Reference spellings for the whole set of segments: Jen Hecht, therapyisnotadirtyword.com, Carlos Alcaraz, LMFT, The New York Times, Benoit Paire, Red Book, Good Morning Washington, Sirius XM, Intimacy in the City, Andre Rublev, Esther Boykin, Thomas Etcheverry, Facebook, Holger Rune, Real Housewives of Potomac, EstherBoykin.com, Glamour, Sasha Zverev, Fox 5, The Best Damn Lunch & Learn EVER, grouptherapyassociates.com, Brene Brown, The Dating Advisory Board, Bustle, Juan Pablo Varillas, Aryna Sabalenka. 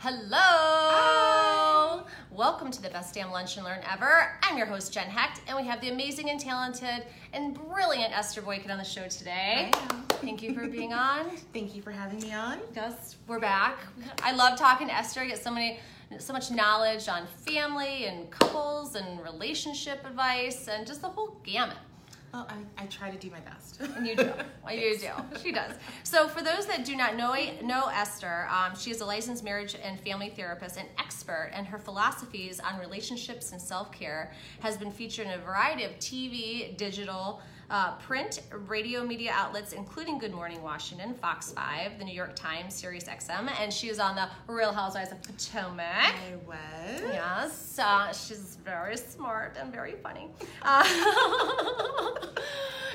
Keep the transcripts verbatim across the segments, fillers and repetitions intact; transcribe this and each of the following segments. Hello! Hi. Welcome to The Best Damn Lunch and Learn EVER. I'm your host, Jen Hecht, and we have the amazing and talented and brilliant Esther Boykin on the show today. Hi. Thank you for being on. Thank you for having me on. Yes, we're back. I love talking to Esther. I get so many, so much knowledge on family and couples and relationship advice and just the whole gamut. Well, I, I try to do my best. And you do. Well, yes. You do. She does. So for those that do not know know Esther, um, she is a licensed marriage and family therapist and expert, and her philosophies on relationships and self-care has been featured in a variety of T V, digital, uh, print, radio media outlets, including Good Morning Washington, Fox five, The New York Times, Sirius X M, and she is on the Real Housewives of Potomac. I was. Yes. Uh, she's very smart and very funny. Uh,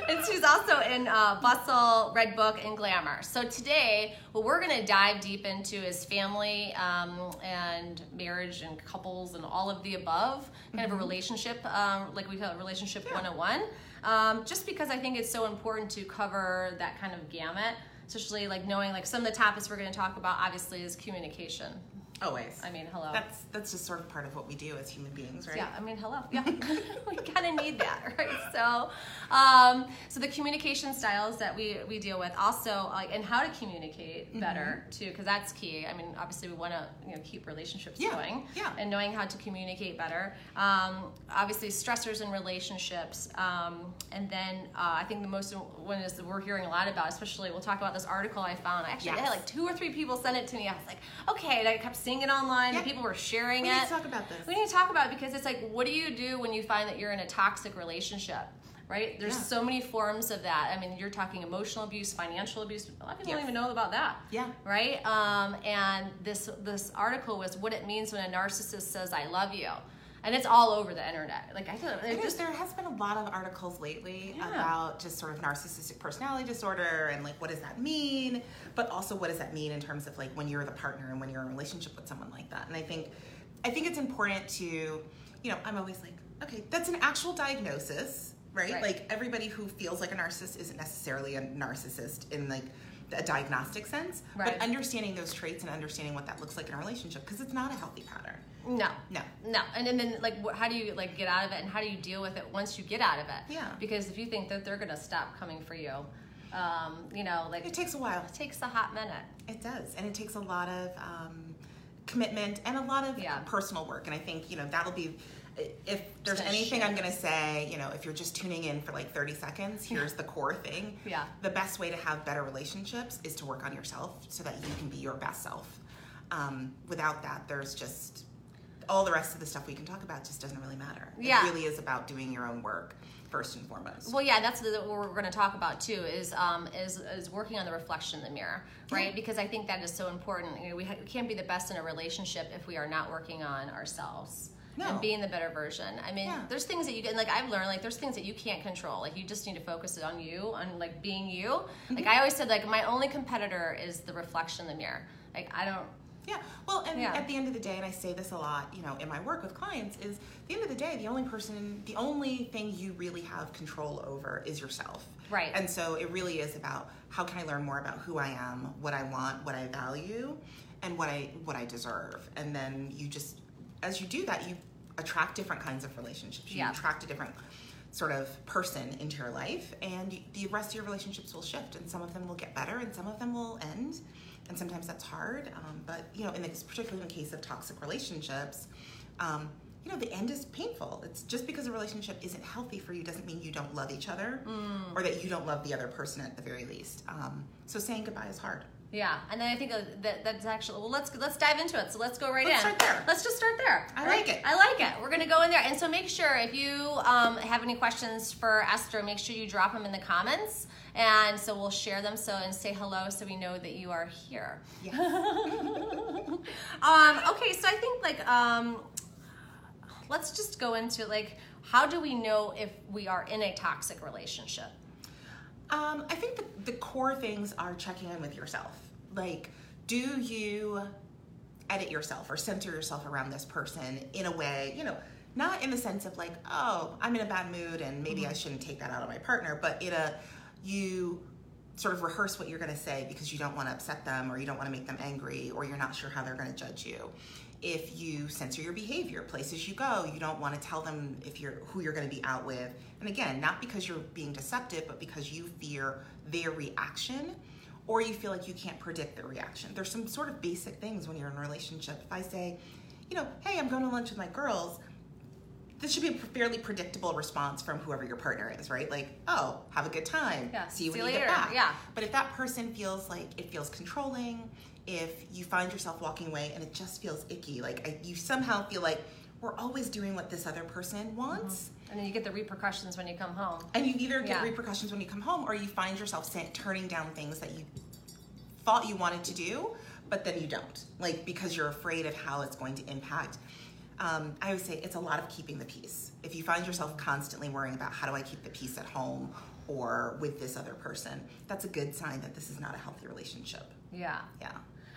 and she's also in uh, Bustle, Red Book, and Glamour. So today, what we're going to dive deep into is family um, and marriage and couples and all of the above, kind mm-hmm. of a relationship, um, like we call it Relationship yeah. one oh one, um, just because I think it's so important to cover that kind of gamut, especially like knowing like some of the topics we're going to talk about, obviously, is communication. Always. I mean, hello. That's that's just sort of part of what we do as human beings, right? Yeah, I mean, hello. Yeah, we kind of need that, right? So, um, so the communication styles that we, we deal with also, like, and how to communicate better, mm-hmm. too, because that's key. I mean, obviously, we want to you know keep relationships yeah. going. Yeah. And knowing how to communicate better. Um, obviously, stressors in relationships. Um, and then uh, I think the most one is that we're hearing a lot about, especially, we'll talk about this article I found. I actually yes. I had like two or three people send it to me. I was like, okay, and I kept seeing it online, yeah. and people were sharing we it. We need to talk about this. We need to talk about it because it's like, what do you do when you find that you're in a toxic relationship, right? There's yeah. so many forms of that. I mean, you're talking emotional abuse, financial abuse. A lot of people yes. don't even know about that. Yeah. Right? Um, and this this article was what it means when a narcissist says, I love you. And it's all over the internet. Like I feel like just, there has been a lot of articles lately yeah. about just sort of narcissistic personality disorder and like what does that mean, but also what does that mean in terms of like when you're the partner and when you're in a relationship with someone like that. And I think, I think it's important to, you know, I'm always like, okay, that's an actual diagnosis, right? right. Like everybody who feels like a narcissist isn't necessarily a narcissist in like a diagnostic sense, right. but understanding those traits and understanding what that looks like in a relationship because it's not a healthy pattern. No, no, no, and, and then like, how do you like get out of it, and how do you deal with it once you get out of it? Yeah, because if you think that they're gonna stop coming for you, um, you know, like it takes a while. It takes a hot minute. It does, and it takes a lot of um, commitment and a lot of yeah. personal work. And I think you know that'll be. If there's anything shit. I'm going to say, you know, if you're just tuning in for like thirty seconds, here's the core thing. Yeah. The best way to have better relationships is to work on yourself so that you can be your best self. Um, without that, there's just all the rest of the stuff we can talk about just doesn't really matter. Yeah. It really is about doing your own work first and foremost. Well, yeah, that's the, what we're going to talk about too is, um, is, is working on the reflection in the mirror, right? Mm-hmm. Because I think that is so important. You know, we, ha- we can't be the best in a relationship if we are not working on ourselves. No. And being the better version. I mean, yeah. there's things that you can, like I've learned, like there's things that you can't control. Like you just need to focus on you, on like being you. Mm-hmm. Like I always said, like my only competitor is the reflection in the mirror. Like I don't. Yeah. Well, and yeah. at the end of the day, and I say this a lot, you know, in my work with clients is at the end of the day, the only person, the only thing you really have control over is yourself. Right. And so it really is about how can I learn more about who I am, what I want, what I value, and what I, what I deserve. And then you just, as you do that, you attract different kinds of relationships. You yeah. attract a different sort of person into your life, and the rest of your relationships will shift, and some of them will get better, and some of them will end, and sometimes that's hard. Um, but you know, in this, particularly in the case of toxic relationships, um, you know, the end is painful. It's just because a relationship isn't healthy for you doesn't mean you don't love each other, mm. or that you don't love the other person at the very least. Um, so saying goodbye is hard. Yeah, and then I think that that's actually, well, let's let's dive into it. So let's go right let's in. Let's start there. Let's just start there. I right? like it. I like it. We're going to go in there. And so make sure if you um, have any questions for Esther, make sure you drop them in the comments. And so we'll share them so and say hello so we know that you are here. Yes. um, okay, so I think like, um, let's just go into like, how do we know if we are in a toxic relationship? Um, I think the, the core things are checking in with yourself. Like, do you edit yourself or center yourself around this person in a way, you know, not in the sense of like, oh, I'm in a bad mood and maybe I shouldn't take that out on my partner, but in a, you sort of rehearse what you're going to say because you don't want to upset them or you don't want to make them angry or you're not sure how they're going to judge you. If you censor your behavior, places you go, you don't want to tell them if you're who you're going to be out with. And again, not because you're being deceptive, but because you fear their reaction or you feel like you can't predict their reaction. There's some sort of basic things when you're in a relationship. If I say, you know, hey, I'm going to lunch with my girls, this should be a fairly predictable response from whoever your partner is, right? Like, oh, have a good time. Yeah, see you when you later. Get back. Yeah. But if that person feels like it feels controlling, if you find yourself walking away and it just feels icky, like I, you somehow feel like we're always doing what this other person wants. Mm-hmm. And then you get the repercussions when you come home. And you either get yeah. repercussions when you come home or you find yourself say, turning down things that you thought you wanted to do, but then you don't. Like, because you're afraid of how it's going to impact. Um, I would say it's a lot of keeping the peace. If you find yourself constantly worrying about how do I keep the peace at home or with this other person, that's a good sign that this is not a healthy relationship. Yeah. Yeah.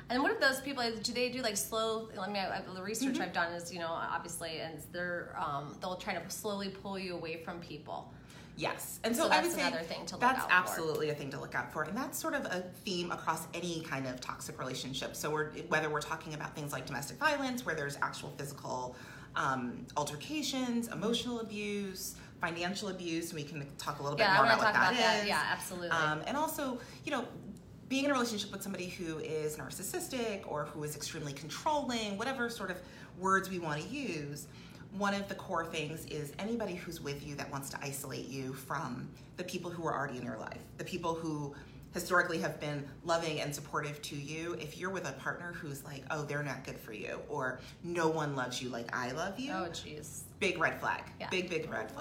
And what if those people, do they do like slow, I mean, the research mm-hmm. I've done is, you know, obviously, and they're, um, they'll try to slowly pull you away from people. Yes. And so, so that's I would another say thing to look that's out absolutely for. a thing to look out for. And that's sort of a theme across any kind of toxic relationship. So we're, whether we're talking about things like domestic violence, where there's actual physical um, altercations, emotional abuse, financial abuse, and we can talk a little yeah, bit more about what that about is. That. Yeah, absolutely. Um, and also, you know, being in a relationship with somebody who is narcissistic or who is extremely controlling, whatever sort of words we want to use, one of the core things is anybody who's with you that wants to isolate you from the people who are already in your life, the people who historically have been loving and supportive to you. If you're with a partner who's like, oh, they're not good for you, or no one loves you like I love you. Oh, jeez. Big red flag. Yeah. Big, big red flag.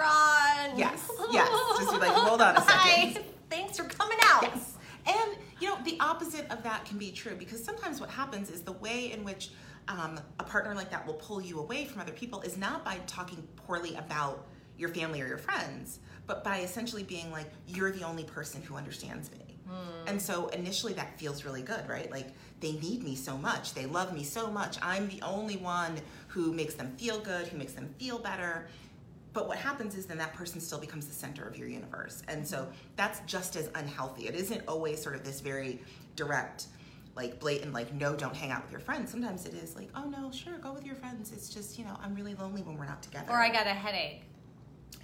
Run! Yes, yes. Just be like, hold on a second. Bye. Thanks for coming out. Yes. And, you know, the opposite of that can be true, because sometimes what happens is the way in which Um, a partner like that will pull you away from other people is not by talking poorly about your family or your friends, but by essentially being like, you're the only person who understands me. Mm. And so initially that feels really good, right? Like, they need me so much. They love me so much. I'm the only one who makes them feel good, who makes them feel better. But what happens is then that person still becomes the center of your universe. And so that's just as unhealthy. It isn't always sort of this very direct, like blatant, like, no, don't hang out with your friends. Sometimes it is like, oh no, sure, go with your friends. It's just, you know, I'm really lonely when we're not together. Or I got a headache.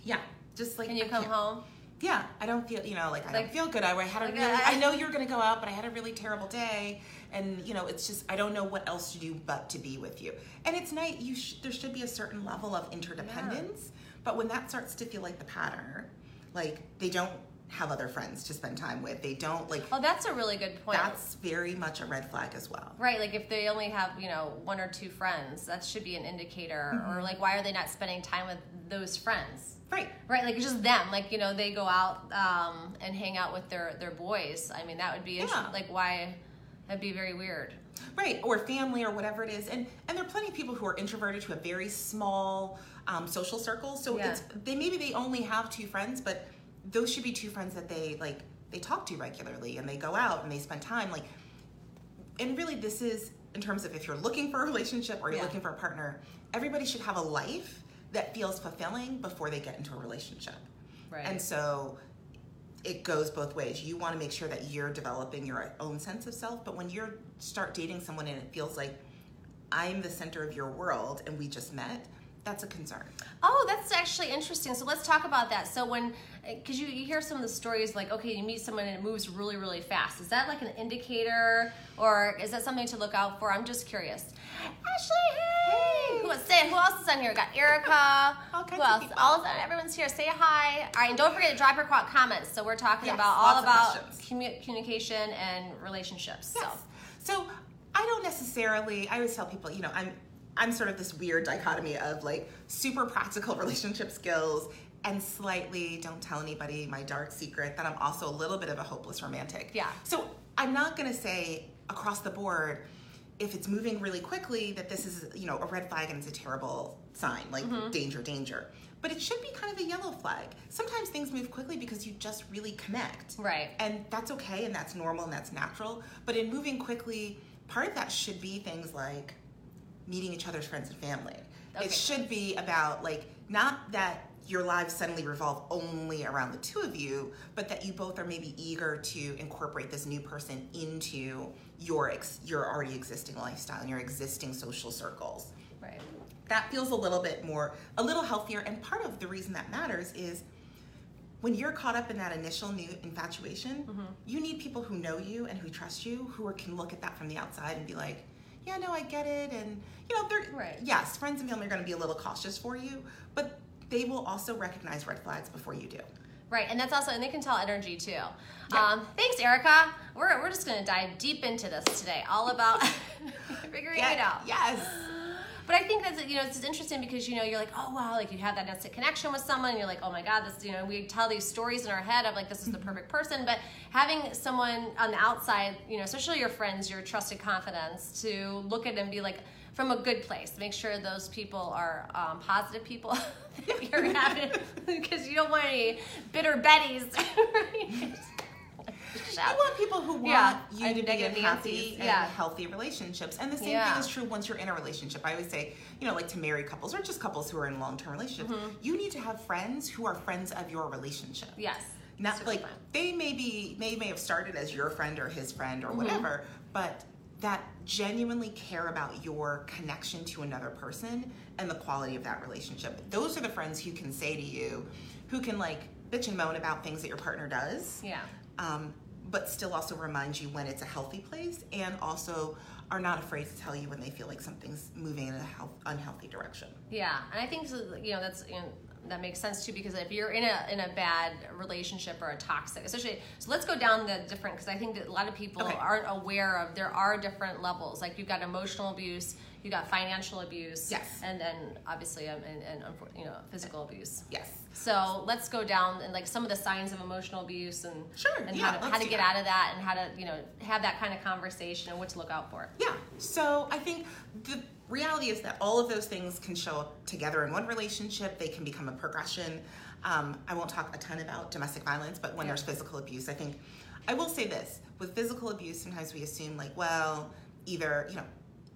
Yeah, just like, can you I come can't. home? Yeah, I don't feel, you know, like, like I don't feel good. I, I had a like really, I, I know you're gonna go out, but I had a really terrible day. And you know, it's just, I don't know what else to do but to be with you. And it's nice, you sh- there should be a certain level of interdependence, yeah. but when that starts to feel like the pattern, like they don't have other friends to spend time with. They don't like... Oh, that's a really good point. That's very much a red flag as well. Right, like if they only have, you know, one or two friends, that should be an indicator. Mm-hmm. Or like, why are they not spending time with those friends? Right. Right, like just them. Like, you know, they go out um, and hang out with their, their boys. I mean, that would be... Yeah. Like, why... That'd be very weird. Right, or family or whatever it is. And and there are plenty of people who are introverted who have very small um, social circles. So yeah. it's they maybe they only have two friends, but... Those should be two friends that they like they talk to regularly and they go out and they spend time like and really this is in terms of if you're looking for a relationship or you're yeah. looking for a partner, everybody should have a life that feels fulfilling before they get into a relationship. Right. And so it goes both ways. You want to make sure that you're developing your own sense of self, but when you start dating someone and it feels like I'm the center of your world and we just met, that's a concern. Oh, that's actually interesting. So let's talk about that. So when, because you, you hear some of the stories like, okay, you meet someone and it moves really, really fast. Is that like an indicator or is that something to look out for? I'm just curious. Ashley, hey! Hey. Who, say, who else is on here? We got Erica. All kinds who else? Of all of them, everyone's here. Say hi. All right, and don't forget to drop your comments. So we're talking yes, about all about commu- communication and relationships. Yes. So. so I don't necessarily, I always tell people, you know, I'm, I'm sort of this weird dichotomy of like super practical relationship skills and slightly don't tell anybody my dark secret that I'm also a little bit of a hopeless romantic. Yeah. So I'm not going to say across the board if it's moving really quickly that this is, you know, a red flag and it's a terrible sign, like mm-hmm. danger, danger. But it should be kind of a yellow flag. Sometimes things move quickly because you just really connect. Right. And that's okay and that's normal and that's natural. But in moving quickly, part of that should be things like meeting each other's friends and family. Okay. It should be about like, not that your lives suddenly revolve only around the two of you, but that you both are maybe eager to incorporate this new person into your ex- your already existing lifestyle and your existing social circles. Right. That feels a little bit more, a little healthier. And part of the reason that matters is when you're caught up in that initial new infatuation, mm-hmm. you need people who know you and who trust you, who are, can look at that from the outside and be like, yeah, no, I get it. And, you know, they're right. yes, friends and family are going to be a little cautious for you, but they will also recognize red flags before you do. Right, and that's also, and they can tell energy too. Yeah. Um, thanks, Erica. We're we're just going to dive deep into this today, all about figuring yeah, it out. Yes. But I think that's, you know, it's interesting because, you know, you're like, oh, wow, like you have that instant connection with someone. And you're like, oh, my God, this, you know, we tell these stories in our head of like, this is the perfect person. But having someone on the outside, you know, especially your friends, your trusted confidants, to look at and be like, from a good place, make sure those people are um, positive people that you're having, because you don't want any bitter Bettys. You want people who want yeah, you to be in happy and yeah. healthy relationships. And the same yeah. thing is true once you're in a relationship. I always say, you know, like to married couples or just couples who are in long-term relationships, mm-hmm. you need to have friends who are friends of your relationship. Yes. Not super like fun. They may be, they may have started as your friend or his friend or mm-hmm. whatever, but that genuinely care about your connection to another person and the quality of that relationship. Those are the friends who can say to you, who can like bitch and moan about things that your partner does. Yeah. Um, but still also remind you when it's a healthy place, and also are not afraid to tell you when they feel like something's moving in a health, unhealthy direction. Yeah, and I think, you know, that's, you know, that makes sense too, because if you're in a in a bad relationship or a toxic, especially, so let's go down the different, because I think that a lot of people okay. aren't aware of, there are different levels. Like you've got emotional abuse, you got financial abuse, yes, and then obviously and, and you know physical abuse. Yes. So let's go down and like some of the signs of emotional abuse and sure, and yeah, how to, how to get that. out of that and how to, you know, have that kind of conversation and what to look out for. Yeah. So I think the reality is that all of those things can show up together in one relationship. They can become a progression. Um, I won't talk a ton about domestic violence, but when yeah. there's physical abuse, I think I will say this: with physical abuse, sometimes we assume like, well, either you know,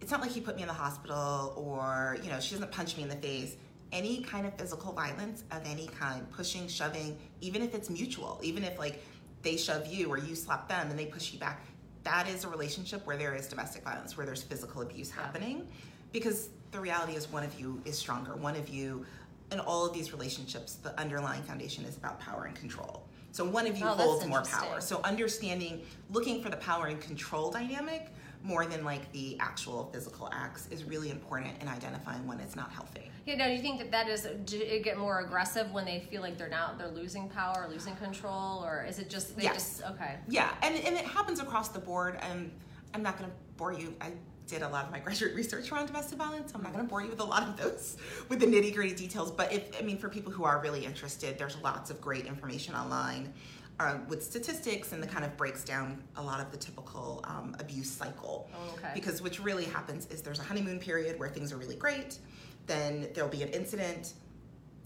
it's not like he put me in the hospital, or you know, she doesn't punch me in the face. Any kind of physical violence of any kind, pushing, shoving, even if it's mutual, even if like they shove you or you slap them and they push you back, that is a relationship where there is domestic violence, where there's physical abuse yeah. happening, because the reality is one of you is stronger. One of you, in all of these relationships, the underlying foundation is about power and control. So one of you oh, holds more power. So understanding, looking for the power and control dynamic more than like the actual physical acts is really important in identifying when it's not healthy. Yeah, now do you think that that is, do it get more aggressive when they feel like they're not, they're losing power or losing control, or is it just, they yes. just, okay. Yeah, and, and it happens across the board. Um, I'm not gonna bore you, I did a lot of my graduate research around domestic violence, so I'm not gonna bore you with a lot of those, with the nitty gritty details, but if, I mean, for people who are really interested, there's lots of great information online Uh, with statistics, and the kind of breaks down a lot of the typical um, abuse cycle. Oh, okay. Because what really happens is there's a honeymoon period where things are really great, then there'll be an incident,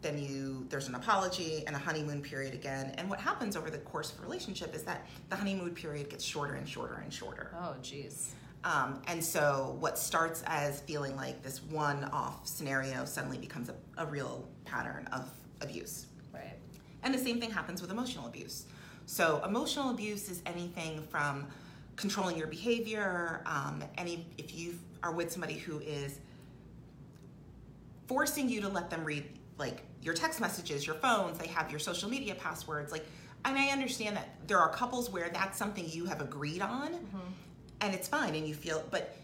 then you there's an apology and a honeymoon period again. And what happens over the course of a relationship is that the honeymoon period gets shorter and shorter and shorter. Oh, geez. Um, and so what starts as feeling like this one-off scenario suddenly becomes a, a real pattern of abuse. Right. And the same thing happens with emotional abuse. So emotional abuse is anything from controlling your behavior, um, any if you are with somebody who is forcing you to let them read like your text messages, your phones, they have your social media passwords. Like, and I understand that there are couples where that's something you have agreed on, mm-hmm. and it's fine, and you feel, but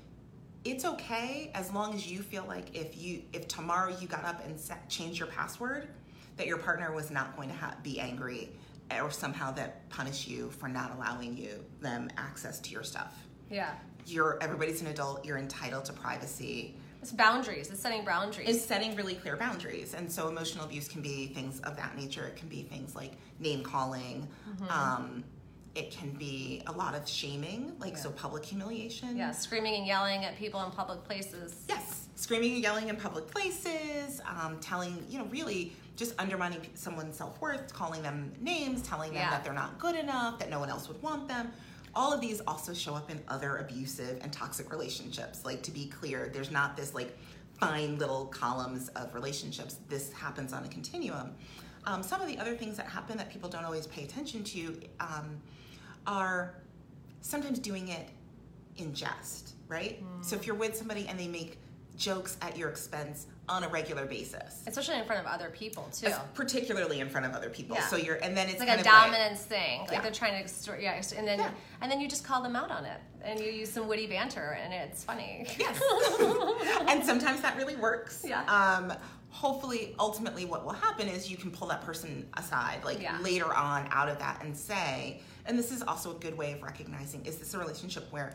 it's okay as long as you feel like if you if tomorrow you got up and set, changed your password, that your partner was not going to ha- be angry. Or somehow that punish you for not allowing you them access to your stuff. Yeah, you're everybody's an adult. You're entitled to privacy. It's boundaries. It's setting boundaries. It's setting really clear boundaries. And so emotional abuse can be things of that nature. It can be things like name calling. Mm-hmm. Um, it can be a lot of shaming, like yeah. so public humiliation. Yeah, screaming and yelling at people in public places. Yes, screaming and yelling in public places. Um, telling you know really. Just undermining someone's self-worth, calling them names, telling them yeah. that they're not good enough, that no one else would want them. All of these also show up in other abusive and toxic relationships. Like, to be clear, there's not this like fine little columns of relationships. This happens on a continuum. Um, some of the other things that happen that people don't always pay attention to um, are sometimes doing it in jest, right? Mm. So if you're with somebody and they make jokes at your expense on a regular basis, especially in front of other people too, As particularly in front of other people. Yeah. So you're, and then it's, it's like a dominance like, thing. Like yeah. they're trying to, extort, yeah, and then yeah. and then you just call them out on it, and you use some witty banter, and it's funny. Yes, and sometimes that really works. Yeah. Um, hopefully, ultimately, what will happen is you can pull that person aside, like yeah. later on, out of that, and say, and this is also a good way of recognizing: is this a relationship where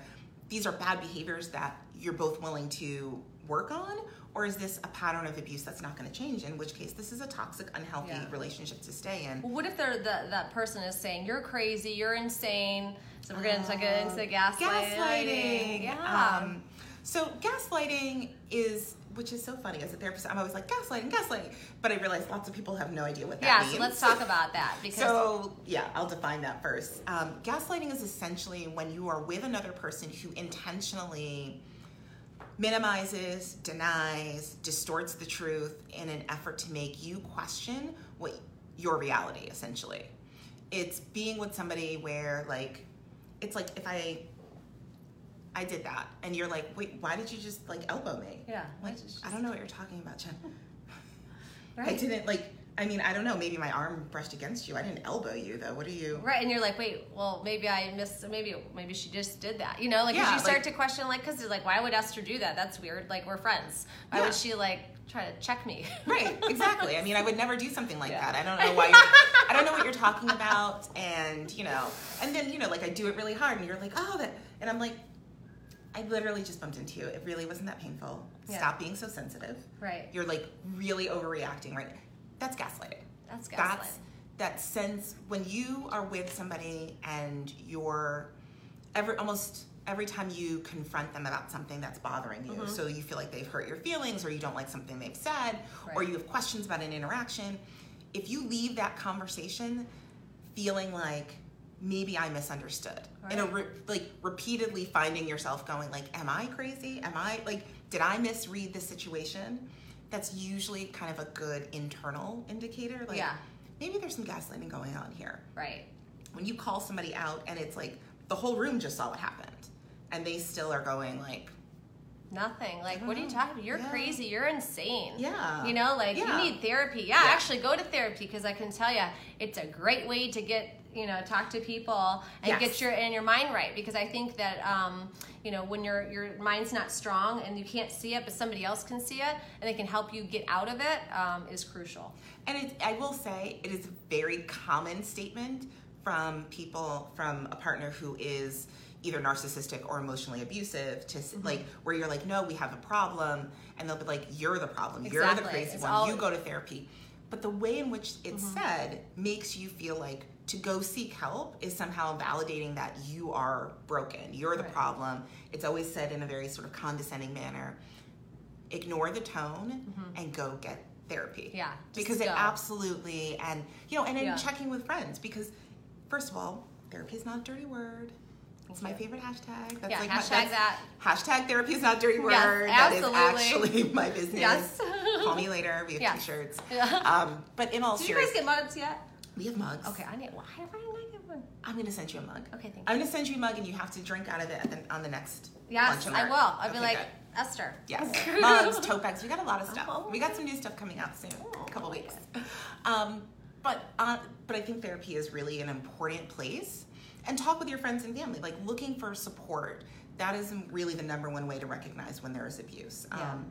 these are bad behaviors that you're both willing to work on, or is this a pattern of abuse that's not going to change, in which case this is a toxic, unhealthy yeah. relationship to stay in. Well, what if they're the, that person is saying, you're crazy, you're insane, so we're going to take it into gaslighting. Gaslighting. Yeah. Um, so gaslighting is, which is so funny as a therapist, I'm always like, gaslighting, gaslighting, but I realize lots of people have no idea what that yeah, means. Yeah, so let's talk about that. Because so, yeah, I'll define that first. Um, gaslighting is essentially when you are with another person who intentionally minimizes, denies, distorts the truth in an effort to make you question what your reality, essentially. It's being with somebody where, like, it's like if I... I did that, and you're like, wait, why did you just like elbow me? Yeah, like, just... I don't know what you're talking about, Jen. Right. I didn't like. I mean, I don't know. Maybe my arm brushed against you. I didn't elbow you, though. What are you? Right, and you're like, wait, well, maybe I missed. Maybe, maybe she just did that. You know, like, yeah, you start like, to question, like, because like, why would Esther do that? That's weird. Like, we're friends. Why yeah. would she like try to check me? Right. Exactly. I mean, I would never do something like yeah. that. I don't know why. You're, I don't know what you're talking about, and you know, and then you know, like, I do it really hard, and you're like, oh, that, and I'm like. I literally just bumped into you. It really wasn't that painful. Yeah. Stop being so sensitive. Right. You're like really overreacting right now. That's gaslighting. That's gaslighting. That's that sense when you are with somebody and you're every almost every time you confront them about something that's bothering you. Mm-hmm. So you feel like they've hurt your feelings or you don't like something they've said right. or you have questions about an interaction. If you leave that conversation feeling like maybe I misunderstood. Right. And a re- like repeatedly finding yourself going like, am I crazy? Am I like, did I misread this situation? That's usually kind of a good internal indicator. Like yeah. maybe there's some gaslighting going on here. Right. When you call somebody out and it's like the whole room just saw what happened and they still are going like, nothing. Like, what know. are you talking about? You're yeah. crazy. You're insane. Yeah. You know, like yeah. you need therapy. Yeah, yeah. Actually go to therapy because I can tell you it's a great way to get, you know, talk to people and yes. get your and your mind right, because I think that um, you know, when your your mind's not strong and you can't see it, but somebody else can see it and they can help you get out of it um, is crucial. And it, I will say, it is a very common statement from people from a partner who is either narcissistic or emotionally abusive to mm-hmm. like where you're like, no, we have a problem, and they'll be like, you're the problem, exactly. you're the crazy it's one, all... you go to therapy. But the way in which it's mm-hmm. said makes you feel like to go seek help is somehow validating that you are broken. You're the right. problem. It's always said in a very sort of condescending manner. Ignore the tone mm-hmm. and go get therapy. Yeah. Because go. It absolutely, and you know, and then yeah. checking with friends, because first of all, therapy is not a dirty word. It's my favorite hashtag. That's yeah, like hashtag my, that's, that. Hashtag therapy is not a dirty word. Yes, that is actually my business. Yes. Call me later. We have yeah. t-shirts. Um, but in all seriousness. Did serious, you guys get mugs yet? We have mugs. Okay, I need. Why have I not get one? I'm gonna send you a mug. Okay, thank you. I'm gonna send you a mug, and you have to drink out of it the, on the next. Yes, lunch I will. I'll okay, be like good. Esther. Yes, mugs, tote bags. We got a lot of stuff. Oh, we got some new stuff coming out soon. Oh, a couple weeks. Um, but uh, but I think therapy is really an important place. And talk with your friends and family. Like looking for support, that is really the number one way to recognize when there is abuse. Yeah. Um,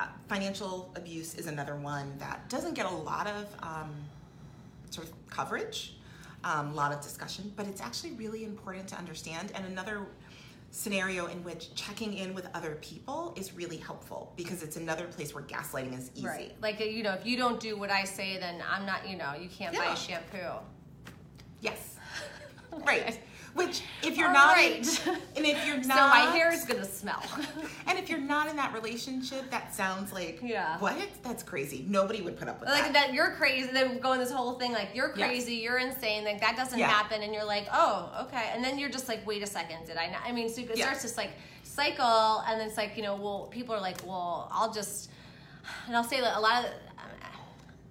uh, financial abuse is another one that doesn't get a lot of um, sort of coverage, um, a lot of discussion, but it's actually really important to understand. And another scenario in which checking in with other people is really helpful, because it's another place where gaslighting is easy. Right. Like, you know, if you don't do what I say, then I'm not, you know, you can't yeah. buy shampoo. Yes. Right, which if you're All not, right. and if you're not, so my hair is gonna smell. And if you're not in that relationship, that sounds like yeah, what? That's crazy. Nobody would put up with like that. Like that you're crazy. They're going this whole thing like you're crazy, yes. you're insane. Like that doesn't yeah. happen, and you're like, oh, okay. And then you're just like, wait a second, did I not? I mean, so it yeah. starts just like cycle. And it's like, you know, well, people are like, well, I'll just, and I'll say that a lot of,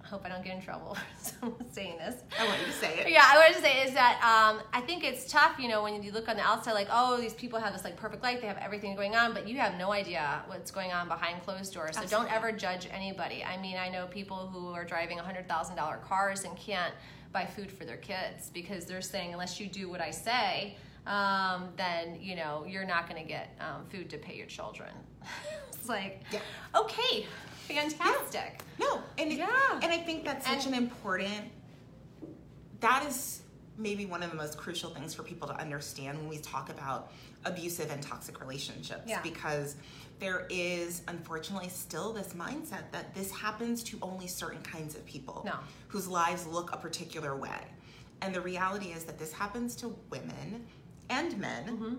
I hope I don't get in trouble for someone saying this. I want you to say it. Yeah, I want to say is that um, I think it's tough, you know, when you look on the outside, like, oh, these people have this like perfect life, they have everything going on, but you have no idea what's going on behind closed doors. So Absolutely. Don't ever judge anybody. I mean, I know people who are driving one hundred thousand dollars cars and can't buy food for their kids because they're saying, unless you do what I say, um, then, you know, you're not going to get um, food to pay your children. It's like, yeah. Okay. Fantastic. Yeah. No, and it, yeah. and I think that's such and, an important, that is maybe one of the most crucial things for people to understand when we talk about abusive and toxic relationships, yeah. because there is unfortunately still this mindset that this happens to only certain kinds of people no. whose lives look a particular way. And the reality is that this happens to women and men, mm-hmm.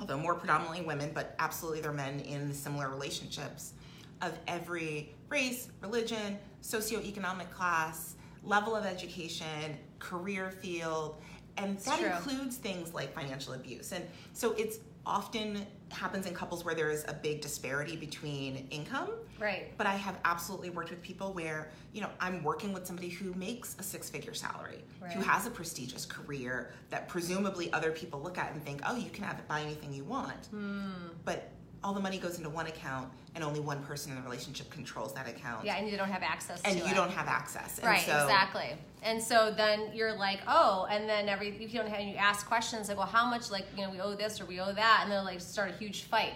although more predominantly women, but absolutely they're men in similar relationships, of every race, religion, socioeconomic class, level of education, career field, and that includes things like financial abuse. And so it's often happens in couples where there is a big disparity between income. Right. But I have absolutely worked with people where, you know, I'm working with somebody who makes a six-figure salary, right. who has a prestigious career that presumably other people look at and think, oh, you can have it, buy anything you want. Mm. But all the money goes into one account, and only one person in the relationship controls that account. Yeah, and you don't have access to it. And you don't have access. Right, exactly. And so then you're like, oh, and then every if you don't have, and you ask questions like, well, how much, like, you know, we owe this or we owe that, and they'll like start a huge fight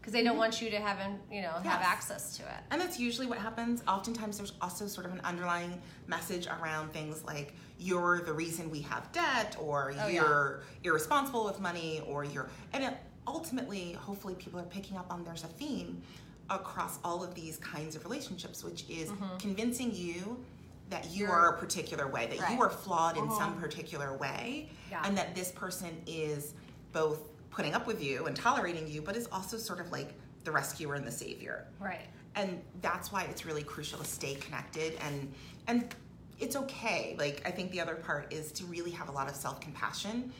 because they don't want you to have, you know, have access to it. And that's usually what happens. Oftentimes, there's also sort of an underlying message around things like, you're the reason we have debt, or oh, you're yeah. irresponsible with money, or you're and. It, Ultimately, hopefully people are picking up on there's a theme across all of these kinds of relationships, which is mm-hmm. convincing you that you You're, are a particular way, that right. you are flawed in oh. some particular way, yeah. and that this person is both putting up with you and tolerating you, but is also sort of like the rescuer and the savior. Right. And that's why it's really crucial to stay connected, and and it's okay. Like, I think the other part is to really have a lot of self-compassion,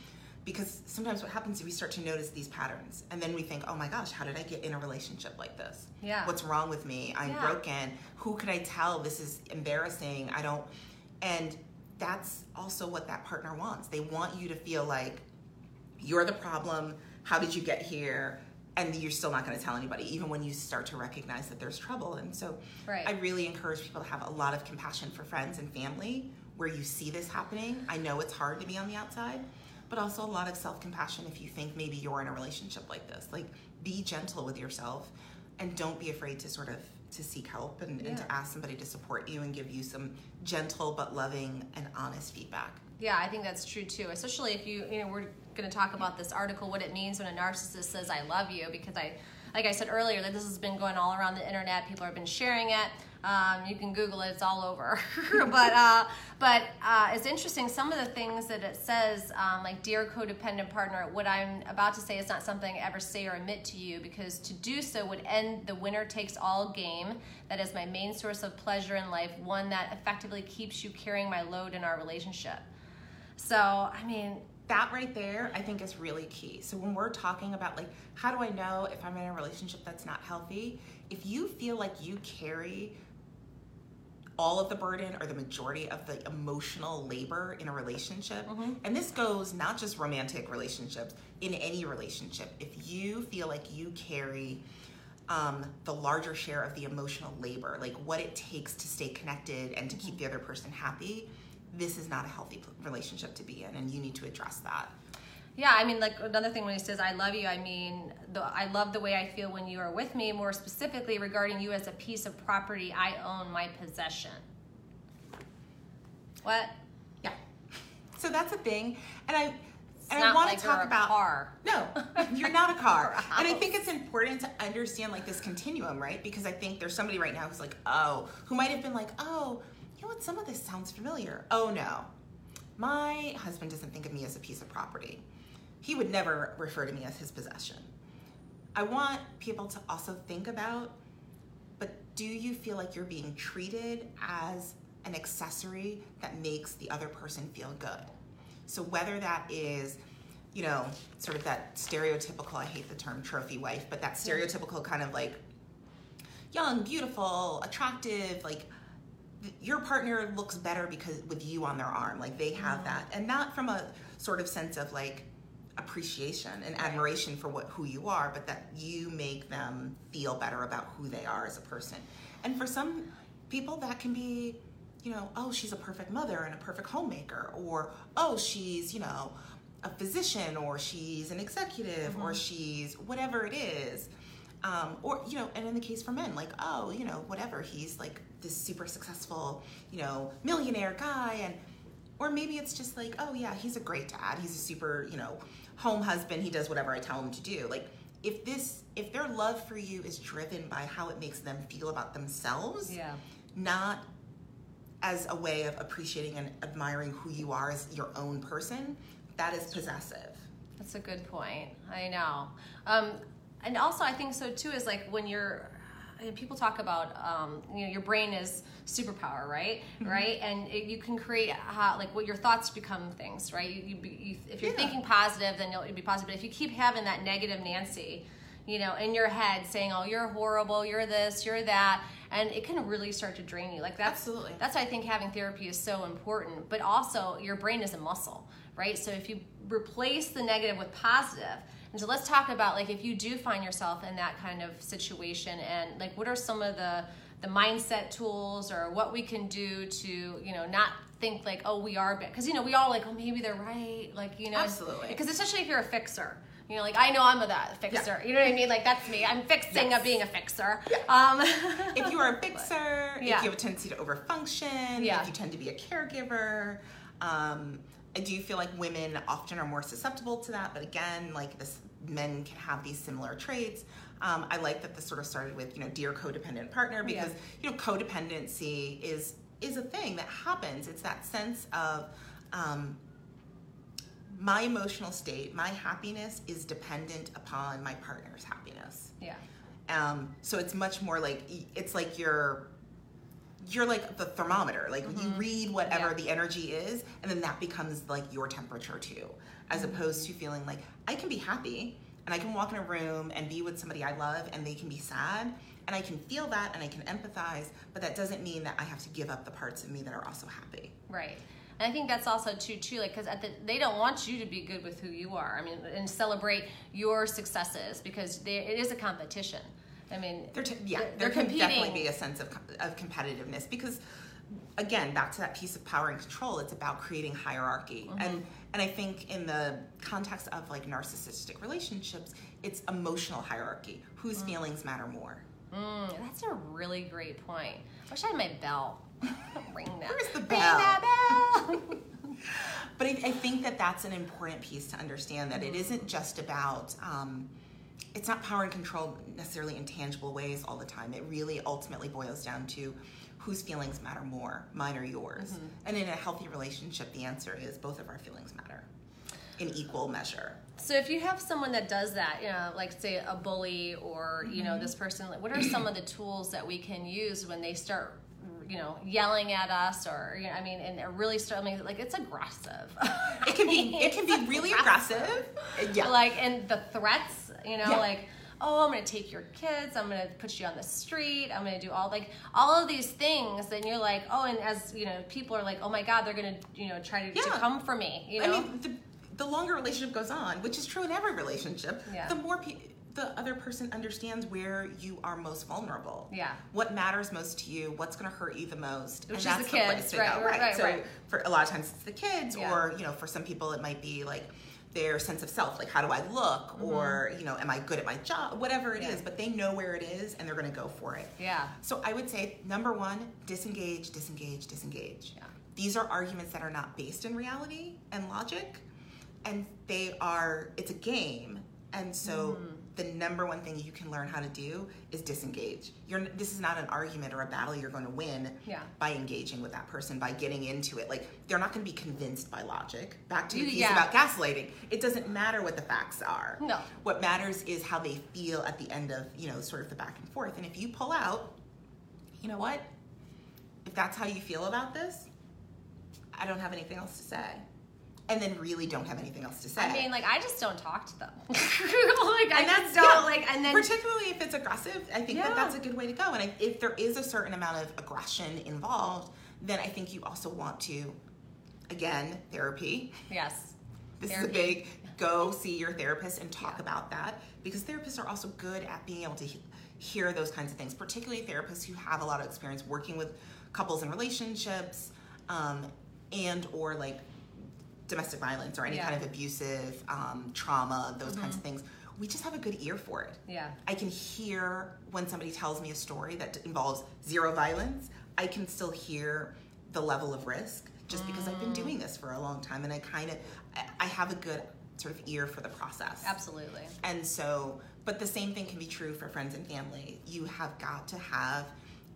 because sometimes what happens is we start to notice these patterns, and then we think, oh my gosh, how did I get in a relationship like this? Yeah. What's wrong with me? I'm yeah. broken. Who could I tell? This is embarrassing. I don't, and that's also what that partner wants. They want you to feel like you're the problem. How did you get here? And you're still not going to tell anybody, even when you start to recognize that there's trouble. And so right. I really encourage people to have a lot of compassion for friends and family where you see this happening. I know it's hard to be on the outside, but also a lot of self-compassion if you think maybe you're in a relationship like this. Like, be gentle with yourself, and don't be afraid to sort of to seek help and, yeah. and to ask somebody to support you and give you some gentle but loving and honest feedback. Yeah, I think that's true too, especially if you, you know, we're going to talk about this article, what it means when a narcissist says, I love you, because I, like I said earlier, that this has been going all around the internet. People have been sharing it. Um, you can Google it; it's all over. but uh, but uh, it's interesting. Some of the things that it says, um, like, dear codependent partner, what I'm about to say is not something I ever say or admit to you, because to do so would end the winner takes all game that is my main source of pleasure in life, one that effectively keeps you carrying my load in our relationship. So, I mean, that right there, I think, is really key. So when we're talking about, like, how do I know if I'm in a relationship that's not healthy? If you feel like you carry all of the burden or the majority of the emotional labor in a relationship, mm-hmm. and this goes not just romantic relationships, in any relationship, if you feel like you carry um, the larger share of the emotional labor, like what it takes to stay connected and to keep the other person happy, this is not a healthy relationship to be in, and you need to address that. Yeah, I mean, like, another thing when he says, I love you, I mean, the, I love the way I feel when you are with me, more specifically regarding you as a piece of property I own, my possession. What? Yeah. So that's a thing. And I it's and I want like to talk about... car. No, you're not a car. And I think it's important to understand, like, this continuum, right? Because I think there's somebody right now who's like, oh, who might have been like, oh, you know what, some of this sounds familiar. Oh, no. My husband doesn't think of me as a piece of property. He would never refer to me as his possession. I want people to also think about, but do you feel like you're being treated as an accessory that makes the other person feel good? So whether that is you know, sort of that stereotypical, I hate the term trophy wife, but that stereotypical kind of like young, beautiful, attractive, like your partner looks better because with you on their arm, like they have mm-hmm. that. And not from a sort of sense of like appreciation and admiration for what who you are, but that you make them feel better about who they are as a person. And for some people that can be, you know, oh, she's a perfect mother and a perfect homemaker, or oh, she's, you know, a physician, or she's an executive, mm-hmm. or she's whatever it is. Um, or, you know, and in the case for men, like, oh, you know, whatever, he's like this super successful, you know, millionaire guy. And, or maybe it's just like, oh yeah, he's a great dad. He's a super, you know, home husband. He does whatever I tell him to do. Like if this, if their love for you is driven by how it makes them feel about themselves, yeah. not as a way of appreciating and admiring who you are as your own person, that is possessive. That's a good point. I know. Um, And also, I think so too is like when you're, people talk about, um, you know, your brain is superpower, right? Mm-hmm. Right? And it, you can create how, like what your thoughts become things, right? You, you, you if you're yeah. thinking positive, then you'll, you'll be positive. But if you keep having that negative Nancy, you know, in your head saying, oh, you're horrible, you're this, you're that. And it can really start to drain you. Like that's, Absolutely. That's why I think having therapy is so important. But also your brain is a muscle, right? So if you replace the negative with positive, and so let's talk about like if you do find yourself in that kind of situation, and like what are some of the the mindset tools or what we can do to, you know, not think like, oh, we are bad, because, you know, we all like, oh, maybe they're right, like, you know, absolutely, because especially if you're a fixer, you know, like I know I'm a that fixer, yeah. you know what I mean, like that's me, I'm fixing yes. up being a fixer. Yeah. Um, if you are a fixer, but, yeah. if you have a tendency to overfunction, yeah. if you tend to be a caregiver. Um, I do feel like women often are more susceptible to that, but again, like this, men can have these similar traits. Um, I like that this sort of started with, you know, dear codependent partner, because yeah. you know, codependency is is a thing that happens. It's that sense of um, my emotional state, my happiness is dependent upon my partner's happiness. Yeah. Um, so it's much more like it's like you're. You're like the thermometer, like mm-hmm. you read whatever yeah. the energy is, and then that becomes like your temperature too, as mm-hmm. opposed to feeling like I can be happy and I can walk in a room and be with somebody I love and they can be sad and I can feel that and I can empathize, but that doesn't mean that I have to give up the parts of me that are also happy. Right. And I think that's also too, too, like, because the, they don't want you to be good with who you are. I mean, and celebrate your successes, because they, it is a competition. I mean, they're t- yeah, they're, they're there can competing. Definitely be a sense of of competitiveness, because, again, back to that piece of power and control, it's about creating hierarchy. Mm-hmm. And and I think in the context of like narcissistic relationships, it's emotional hierarchy. Whose mm. feelings matter more? Mm, that's a really great point. I wish I had my bell. Ring that. Where's the bell? Ring that bell. But I, I think that that's an important piece to understand, that it isn't just about. Um, It's not power and control necessarily in tangible ways all the time. It really ultimately boils down to whose feelings matter more, mine or yours. Mm-hmm. And in a healthy relationship, the answer is both of our feelings matter in equal measure. So if you have someone that does that, you know, like say a bully or, mm-hmm. you know, this person, like, what are some of the tools that we can use when they start, you know, yelling at us, or, you know, I mean, and they're really struggling, I mean, like, it's aggressive. It can be, it can be really aggressive. aggressive. Yeah. Like, and the threats. You know, yeah. like, oh, I'm going to take your kids. I'm going to put you on the street. I'm going to do all like all of these things. And you're like, oh, and as you know, people are like, oh my God, they're going to, you know, try to, yeah. to come for me. You know, I mean, the, the longer relationship goes on, which is true in every relationship, yeah. the more pe- the other person understands where you are most vulnerable. Yeah, what matters most to you, what's going to hurt you the most, which and that's is the, the kids, place to right, go. Right, right? So right. for a lot of times it's the kids, yeah. or you know, for some people it might be like. Their sense of self, like how do I look, mm-hmm. or you know, am I good at my job, whatever it yeah. is, but they know where it is and they're gonna go for it. Yeah. So I would say, number one, disengage, disengage, disengage. Yeah. These are arguments that are not based in reality and logic, and they are, it's a game, and so mm. the number one thing you can learn how to do is disengage. You're, this is not an argument or a battle you're gonna win yeah. by engaging with that person, by getting into it. Like, they're not gonna be convinced by logic. Back to your piece yeah. about gaslighting. It doesn't matter what the facts are. No. What matters is how they feel at the end of, you know, sort of the back and forth. And if you pull out, you know what? If that's how you feel about this, I don't have anything else to say. and then really don't have anything else to say. I mean, like, I just don't talk to them. like, I and that's, just don't, yeah. like, and then... Particularly if it's aggressive, I think yeah. that that's a good way to go. And I, if there is a certain amount of aggression involved, then I think you also want to, again, therapy. Yes. This therapy. is a big, go see your therapist and talk yeah. about that. Because therapists are also good at being able to he- hear those kinds of things, particularly therapists who have a lot of experience working with couples and relationships, um, and or like domestic violence or any yeah. kind of abusive um, trauma, those mm-hmm. kinds of things. We just have a good ear for it. Yeah, I can hear when somebody tells me a story that involves zero violence. I can still hear the level of risk just mm. because I've been doing this for a long time, and I kind of I have a good sort of ear for the process. Absolutely. And so, but the same thing can be true for friends and family. You have got to have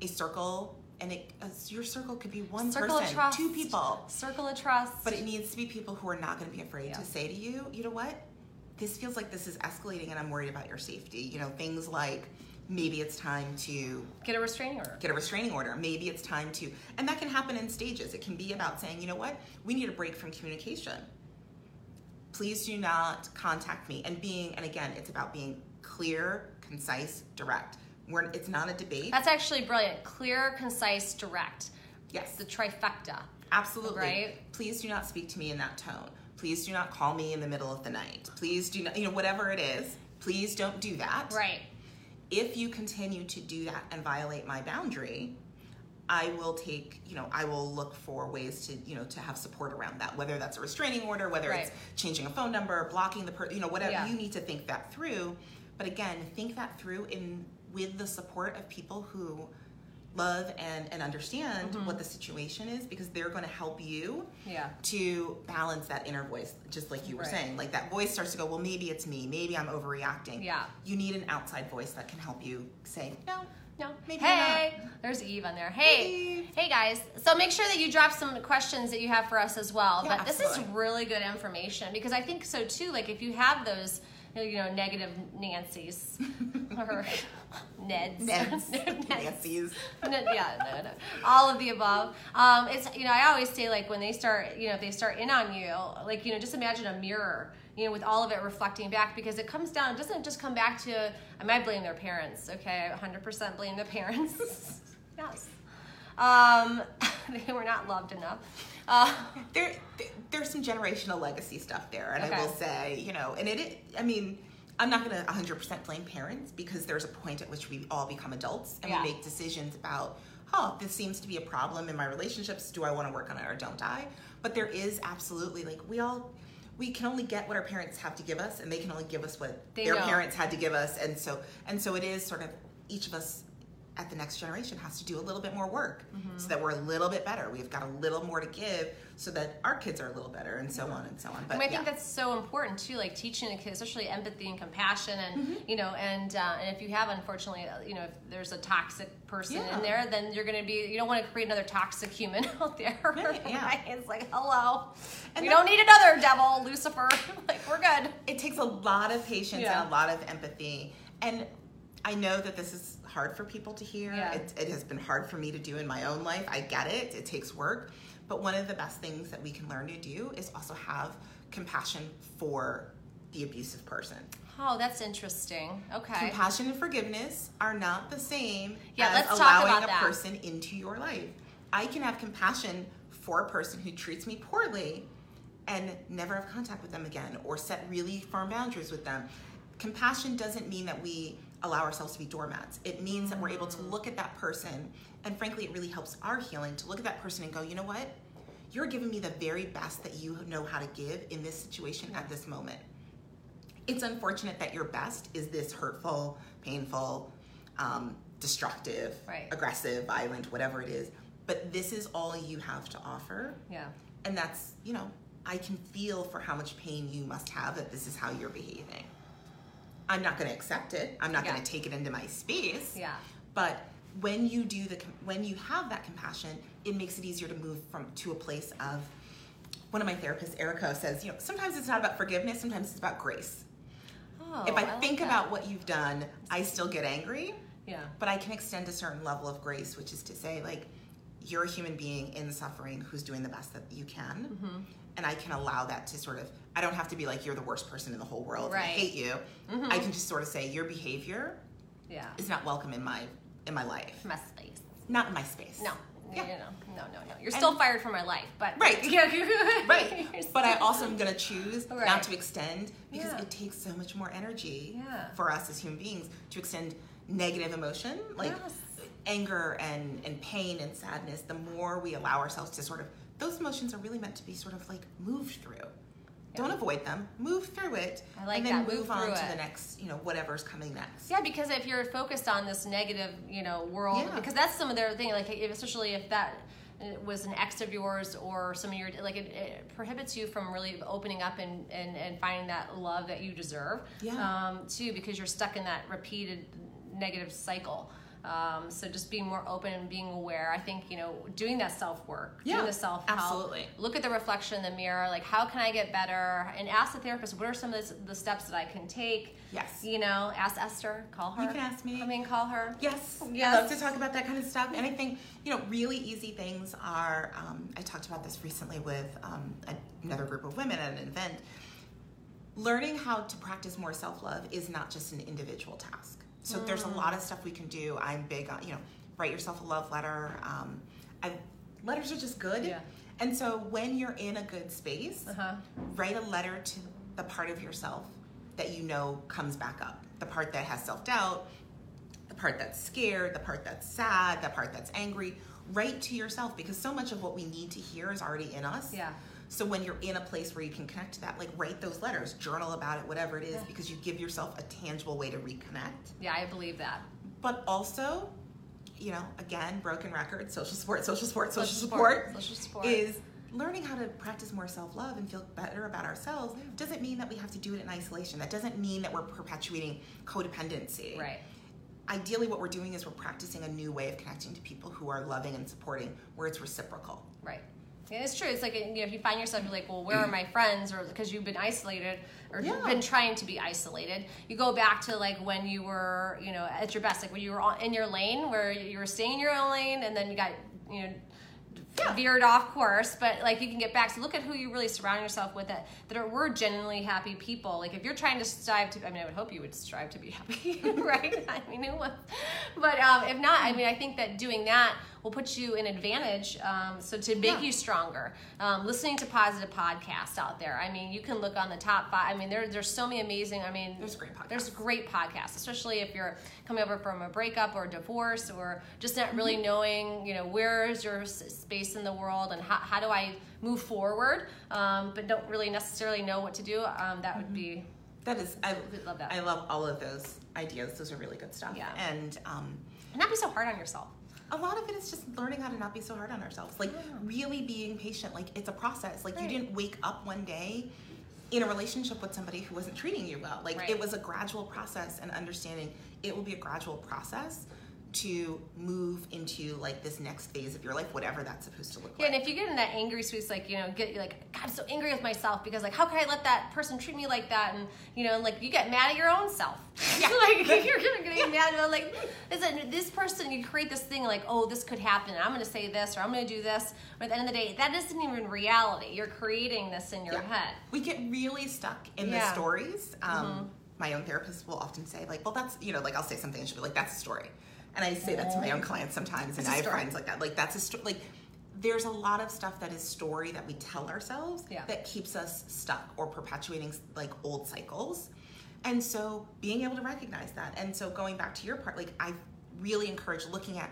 a circle. And it, uh, your circle could be one circle person, two people. Circle of trust. But it needs to be people who are not going to be afraid yeah. to say to you, you know what? This feels like this is escalating and I'm worried about your safety. You know, things like maybe it's time to... Get a restraining order. Get a restraining order. Maybe it's time to... And that can happen in stages. It can be about saying, you know what? We need a break from communication. Please do not contact me. And being, and again, it's about being clear, concise, direct. We're, it's not a debate. That's actually brilliant. Clear, concise, direct. Yes. The trifecta. Absolutely. Right? Please do not speak to me in that tone. Please do not call me in the middle of the night. Please do not, you know, whatever it is, please don't do that. Right. If you continue to do that and violate my boundary, I will take, you know, I will look for ways to, you know, to have support around that, whether that's a restraining order, whether right. it's changing a phone number, blocking the person, you know, whatever. Yeah. You need to think that through. But again, think that through in... with the support of people who love and, and understand mm-hmm. what the situation is, because they're going to help you yeah. to balance that inner voice, just like you were right. saying. Like that voice starts to go, well, maybe it's me. Maybe I'm overreacting. Yeah. You need an outside voice that can help you say, no, no, maybe hey. not. Hey, there's Eve on there. Hey, Eve. Hey guys. So make sure that you drop some questions that you have for us as well. Yeah, but absolutely. This is really good information, because I think so too, like if you have those, you know, negative Nancy's or Ned's. Ned's. Ned's. Nancy's. Ned, yeah, no, no. All of the above. Um, it's, you know, I always say, like, when they start, you know, if they start in on you, like, you know, just imagine a mirror, you know, with all of it reflecting back, because it comes down, it doesn't just come back to, I might blame their parents, okay? I one hundred percent blame the parents. Yes. Um, they were not loved enough. Uh, there, there, there's some generational legacy stuff there, and okay. I will say, you know, and it, it I mean, I'm not going to one hundred percent blame parents, because there's a point at which we all become adults and yeah. we make decisions about, oh, this seems to be a problem in my relationships. Do I want to work on it or don't I? But there is absolutely, like, we all, we can only get what our parents have to give us, and they can only give us what they their know. parents had to give us, and so, and so it is sort of each of us at the next generation has to do a little bit more work mm-hmm. so that we're a little bit better. We've got a little more to give so that our kids are a little better, and so mm-hmm. on and so on. But I, mean, I yeah. think that's so important too, like teaching the kids, especially empathy and compassion, and mm-hmm. you know, and uh, and if you have, unfortunately, you know, if there's a toxic person yeah. in there, then you're going to be, you don't want to create another toxic human out there. Right, yeah. Right? It's like, hello, and we that, don't need another devil, Lucifer. Like, we're good. It takes a lot of patience yeah. and a lot of empathy, and I know that this is hard for people to hear. Yeah. It, it has been hard for me to do in my own life. I get it. It takes work. But one of the best things that we can learn to do is also have compassion for the abusive person. Oh, that's interesting. Okay. Compassion and forgiveness are not the same yeah, as let's talk allowing about a that. person into your life. I can have compassion for a person who treats me poorly and never have contact with them again, or set really firm boundaries with them. Compassion doesn't mean that we allow ourselves to be doormats. It means that we're able to look at that person, and frankly, it really helps our healing to look at that person and go, you know what? You're giving me the very best that you know how to give in this situation at this moment. It's unfortunate that your best is this hurtful, painful, um, destructive, right. aggressive, violent, whatever it is, but this is all you have to offer. Yeah. And that's, you know, I can feel for how much pain you must have that this is how you're behaving. I'm not going to accept it. I'm not yeah. going to take it into my space. Yeah. But when you do the when you have that compassion, it makes it easier to move from to a place of. One of my therapists, Erica, says, you know, sometimes it's not about forgiveness. Sometimes it's about grace. Oh, if I, I like think that. about what you've done, I still get angry. Yeah. But I can extend a certain level of grace, which is to say, like, you're a human being in suffering who's doing the best that you can. Mm-hmm. And I can allow that to sort of, I don't have to be like, you're the worst person in the whole world. Right. And I hate you. Mm-hmm. I can just sort of say your behavior yeah. is not welcome in my in my life. My space. Not in my space. No. Yeah. You know, no, no, no. You're still and, fired from my life, but right, right. But I also am gonna choose right. not to extend because yeah. it takes so much more energy yeah. for us as human beings to extend negative emotion, like yes. anger and and pain and sadness. The more we allow ourselves to sort of, those emotions are really meant to be sort of like moved through. Yeah. Don't avoid them. Move through it. I like and then that. Move, move on to it. The next, you know, whatever's coming next. Yeah, because if you're focused on this negative, you know, world, yeah. because that's some of their thing, like especially if that was an ex of yours or some of your, like it, it prohibits you from really opening up and, and, and finding that love that you deserve. Yeah. Um, too, because you're stuck in that repeated negative cycle. Um, so just being more open and being aware. I think, you know, doing that self-work, yeah, doing the self-help. Absolutely. Look at the reflection in the mirror, like how can I get better? And ask the therapist, what are some of the, the steps that I can take? Yes. You know, ask Esther, call her. You can ask me. I mean, call her. Yes. Yes. I love to talk about that kind of stuff. And I think, you know, really easy things are, um, I talked about this recently with um, another group of women at an event. Learning how to practice more self-love is not just an individual task. So there's a lot of stuff we can do. I'm big on, you know, write yourself a love letter. Um, I, letters are just good. Yeah. And so when you're in a good space, uh-huh. write a letter to the part of yourself that you know comes back up. The part that has self-doubt, the part that's scared, the part that's sad, the part that's angry. Write to yourself because so much of what we need to hear is already in us. Yeah. So when you're in a place where you can connect to that, like write those letters, journal about it, whatever it is, yeah. because you give yourself a tangible way to reconnect. Yeah, I believe that. But also, you know, again, broken record, social support, social support, social, social support, support, social support is learning how to practice more self-love and feel better about ourselves. Yeah. Doesn't mean that we have to do it in isolation. That doesn't mean that we're perpetuating codependency. Right. Ideally, what we're doing is we're practicing a new way of connecting to people who are loving and supporting, where it's reciprocal. Right. Yeah, it's true. It's like, you know, if you find yourself, you're like, well, where are my friends? Or because you've been isolated or yeah. been trying to be isolated. You go back to like when you were, you know, at your best, like when you were in your lane where you were staying in your own lane and then you got, you know, yeah. veered off course, but like you can get back. So look at who you really surround yourself with that, that are, were genuinely happy people. Like if you're trying to strive to, I mean, I would hope you would strive to be happy, right? I mean, it was, but um, if not, I mean, I think that doing that will put you in advantage. Um, so to make yeah. you stronger, um, listening to positive podcasts out there. I mean, you can look on the top five. I mean, there, there's so many amazing, I mean, there's great podcasts. There's great podcasts, especially if you're coming over from a breakup or a divorce or just not really mm-hmm. knowing, you know, where's your space in the world and how, how do I move forward, um, but don't really necessarily know what to do. Um, that mm-hmm. would be, that is, I love that. I love all of those ideas. Those are really good stuff. Yeah. And, um, and not be so hard on yourself. A lot of it is just learning how to not be so hard on ourselves. Like, yeah. really being patient. Like, it's a process. Like, right. you didn't wake up one day in a relationship with somebody who wasn't treating you well. Like, right. it was a gradual process, and understanding it will be a gradual process to move into like this next phase of your life, whatever that's supposed to look yeah, like. Yeah, and if you get in that angry space, like, you know, get like, God, I'm so angry with myself because like, how could I let that person treat me like that? And you know, like you get mad at your own self. Yeah. Like you're gonna get yeah. mad about like, isn't this person? You create this thing like, oh, this could happen. I'm gonna say this or I'm gonna do this. But at the end of the day, that isn't even reality. You're creating this in your yeah. head. We get really stuck in yeah. the stories. Um, mm-hmm. My own therapist will often say like, well, that's, you know, like I'll say something and she'll be like, that's a story. And I say that to my own clients sometimes, and I have friends like that. Like, that's a story. Like, there's a lot of stuff that is story that we tell ourselves yeah. that keeps us stuck or perpetuating, like, old cycles. And so being able to recognize that. And so going back to your part, like, I really encourage looking at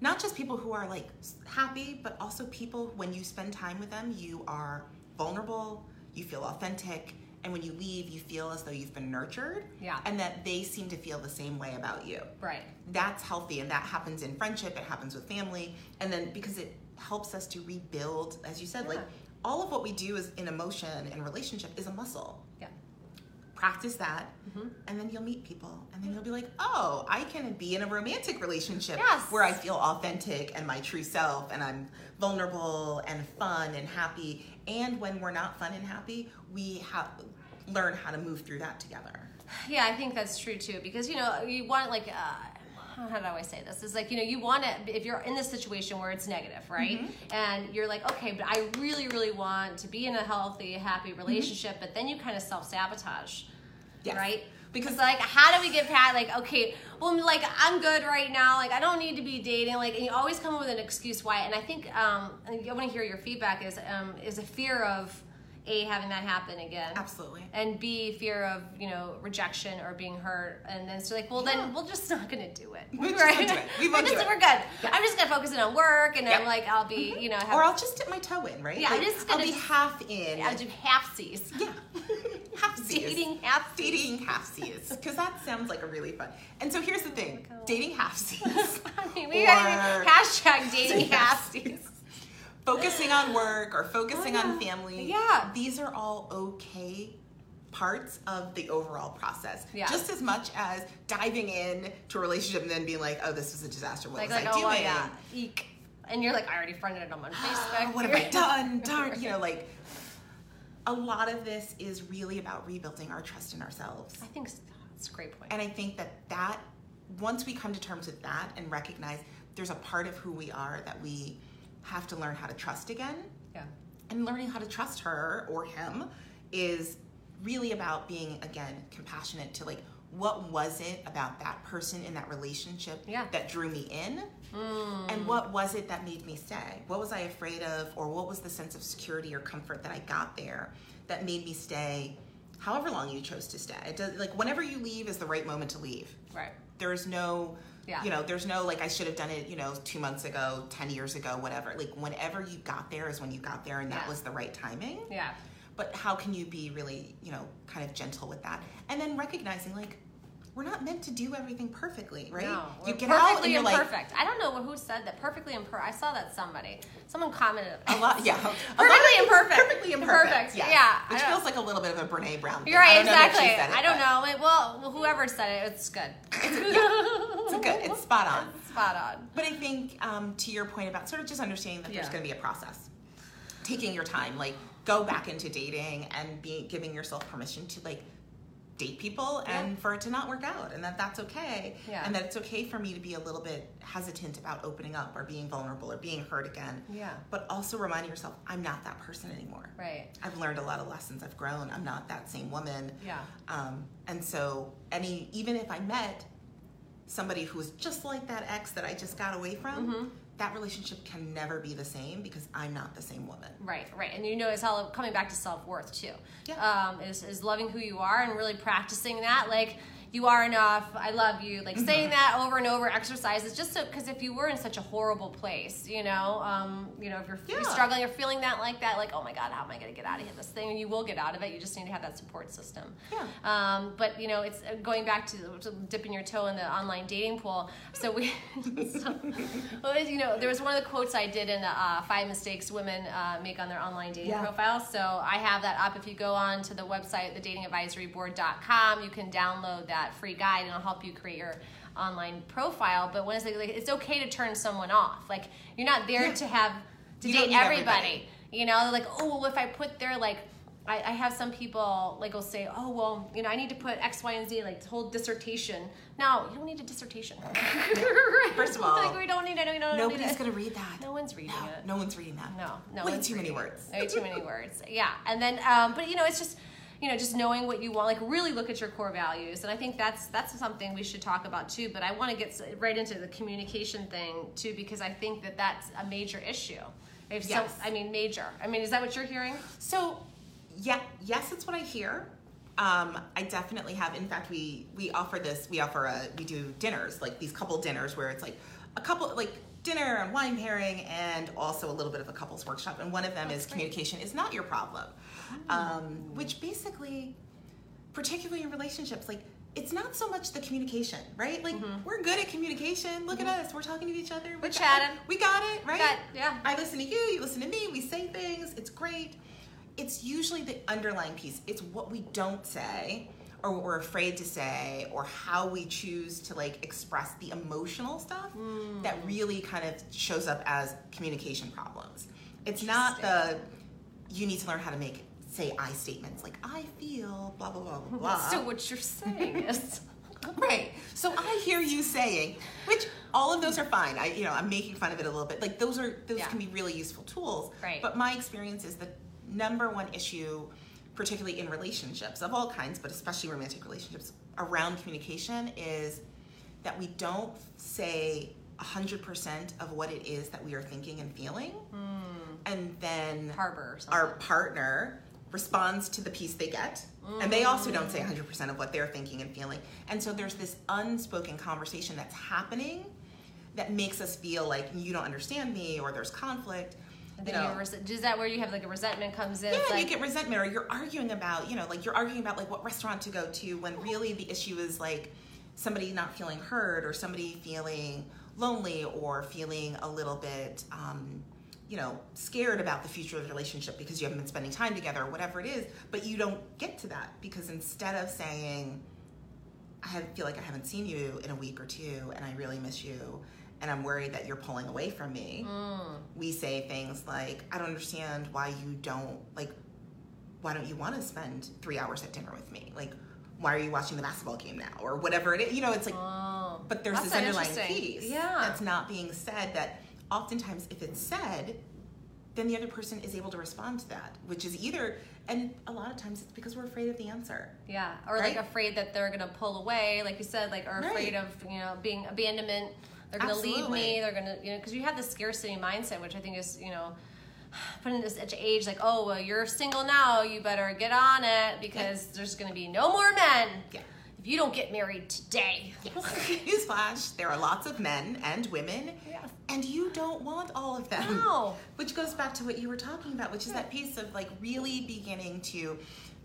not just people who are, like, happy, but also people when you spend time with them, you are vulnerable, you feel authentic, and when you leave, you feel as though you've been nurtured yeah. and that they seem to feel the same way about you. Right. That's healthy, and that happens in friendship, it happens with family, and then because it helps us to rebuild, as you said, yeah. like all of what we do is in emotion and relationship is a muscle. Yeah. Practice that, mm-hmm. and then you'll meet people, and then you'll be like, oh, I can be in a romantic relationship yes. where I feel authentic and my true self, and I'm vulnerable and fun and happy. And when we're not fun and happy, we have learn how to move through that together. Yeah, I think that's true too, because you know you want like uh, how do I say this? It's like, you know, you want to, if you're in this situation where it's negative, right? Mm-hmm. And you're like, okay, but I really, really want to be in a healthy, happy relationship. Mm-hmm. But then you kind of self-sabotage, yes. right? Because like, how do we get past, like, okay, well, I'm like, I'm good right now. Like, I don't need to be dating. Like, and you always come up with an excuse why. And I think, um, I want to hear your feedback is, um, is a fear of, A, having that happen again. Absolutely. And B, fear of, you know, rejection or being hurt. And then it's like, well, yeah. then we're just not going to do it. We're just going to do it. We won't do it. We're good. Yeah. I'm just going to focus in on work and yeah. I'm like, I'll be, you know. Have, or I'll just dip my toe in, right? Yeah, like, I'm just going to. I'll be half in. I'll do half-seas. Yeah. Half-seas. Dating half-seas. Dating half-seas. Because that sounds like a really fun. And so here's the thing. Oh, dating half-seas. I mean, we gotta be hashtag dating half-seas. Focusing on work or focusing yeah. on family. Yeah. These are all okay parts of the overall process. Yeah. Just as much as diving in to a relationship and then being like, oh, this was a disaster. What like, was like, I oh, doing? Yeah. Eek. And you're like, I already friended them on Facebook. What have I done? Darn. You know, like, a lot of this is really about rebuilding our trust in ourselves. I think that's a great point. And I think that that, once we come to terms with that and recognize there's a part of who we are that we have to learn how to trust again. Yeah. And learning how to trust her or him is really about being, again, compassionate to like, what was it about that person in that relationship yeah. that drew me in? Mm. And what was it that made me stay? What was I afraid of? Or what was the sense of security or comfort that I got there that made me stay however long you chose to stay? It does, like, whenever you leave is the right moment to leave. Right. There's no... Yeah. You know, there's no, like, I should have done it, you know, two months ago, ten years ago, whatever. Like, whenever you got there is when you got there, and that yeah. was the right timing. Yeah. But how can you be really, you know, kind of gentle with that? And then recognizing, like, we're not meant to do everything perfectly, right? No, you get out and you're like... perfect. I don't know who said that. Perfectly imperfect. I saw that somebody. Someone commented. A lot, yeah. A perfectly lot imperfect. Perfectly imperfect. Perfect. Yeah. yeah. Which feels know. like a little bit of a Brene Brown thing. You're right, I exactly. It, I don't know. It, well, whoever said it, it's good. It's, yeah. it's good. It's spot on. It's spot on. But I think um, to your point about sort of just understanding that yeah. there's going to be a process. Taking your time. Like, go back into dating and be, giving yourself permission to, like, date people and yeah. for it to not work out, and that that's okay yeah. and that it's okay for me to be a little bit hesitant about opening up or being vulnerable or being hurt again, yeah but also reminding yourself I'm not that person anymore. Right. I've learned a lot of lessons. I've grown. I'm not that same woman. Yeah um and so I mean, even if I met somebody who was just like that ex that I just got away from, mm-hmm. that relationship can never be the same because I'm not the same woman. Right, right. And you know, it's all coming back to self-worth too. Yeah. Um, is, is loving who you are and really practicing that. Like, you are enough, I love you. Like, mm-hmm. saying that over and over, exercises, just so, because if you were in such a horrible place, you know, um, you know, if you're, yeah. you're struggling, you're feeling that like that, like, oh my God, how am I going to get out of here, this thing? And you will get out of it. You just need to have that support system. Yeah. Um, but, you know, it's going back to, to dipping your toe in the online dating pool. So we, so, you know, there was one of the quotes I did in the uh, five mistakes women uh, make on their online dating yeah. profile. So I have that up. If you go on to the website, the dating advisory board dot com, you can download that. That free guide, and it'll help you create your online profile. But when it's like, like it's okay to turn someone off. Like, you're not there yeah. to have to you date everybody. everybody. You know, they're like, oh, well, if I put their like, I, I have some people like will say, oh, well, you know, I need to put X, Y, and Z, like the whole dissertation. No, you don't need a dissertation. First of all, like, we don't need. I don't, we don't nobody's need it. gonna read that. No one's reading no, it. No one's reading that. No, no. Way too many words. Way too many words. Yeah, and then, um, but you know, it's just. You know, just knowing what you want, like really look at your core values. And I think that's that's something we should talk about too. But I want to get right into the communication thing too, because I think that that's a major issue. If yes. So, I mean, major. I mean, is that what you're hearing? So, yeah, yes, it's what I hear. Um, I definitely have. In fact, we we offer this. We offer a we do dinners, like these couple dinners, where it's like a couple like. dinner and wine pairing, and also a little bit of a couples workshop. And one of them That's is great. Communication is not your problem, mm. um, which basically, particularly in relationships, like it's not so much the communication, right? Like mm-hmm. we're good at communication. Look mm-hmm. at us. We're talking to each other. We're, we're chatting. Got, we got it, right? Got, yeah. I listen to you. You listen to me. We say things. It's great. It's usually the underlying piece. It's what we don't say, or what we're afraid to say, or how we choose to like express the emotional stuff mm. that really kind of shows up as communication problems. It's not the, you need to learn how to make, say, I statements, like I feel, blah, blah, blah, blah, blah. So what you're saying is... Right. So I hear you saying, which all of those are fine. I, you know, I'm making fun of it a little bit. Like those are, those yeah. can be really useful tools. Right. But my experience is the number one issue, particularly in relationships of all kinds, but especially romantic relationships around communication, is that we don't say one hundred percent of what it is that we are thinking and feeling. Mm. And then Harbor our partner responds to the piece they get. Mm. And they also don't say one hundred percent of what they're thinking and feeling. And so there's this unspoken conversation that's happening that makes us feel like you don't understand me, or there's conflict. And then you know, you is that where you have like a resentment comes in? Yeah, like, you get resentment, or you're arguing about, you know, like you're arguing about like what restaurant to go to when really the issue is like somebody not feeling heard, or somebody feeling lonely, or feeling a little bit, um, you know, scared about the future of the relationship because you haven't been spending time together or whatever it is, but you don't get to that because instead of saying, I have, feel like I haven't seen you in a week or two and I really miss you and I'm worried that you're pulling away from me, mm. we say things like, I don't understand why you don't, like, why don't you want to spend three hours at dinner with me? Like, why are you watching the basketball game now? Or whatever it is, you know, it's like, oh, but there's this underlying piece yeah. that's not being said, that oftentimes if it's said, then the other person is able to respond to that, which is either, and a lot of times it's because we're afraid of the answer. Yeah, or right? like afraid that they're gonna pull away, like you said, like, or afraid right. of, you know, being abandonment, they're gonna Absolutely. leave me, they're gonna, you know, because you have this scarcity mindset, which I think is, you know, put in this age, like, oh, well, you're single now, you better get on it because yeah. there's going to be no more men yeah. if you don't get married today. Yes. Newsflash, there are lots of men and women, yes. and you don't want all of them. No. Which goes back to what you were talking about, which is yeah. that piece of, like, really beginning to,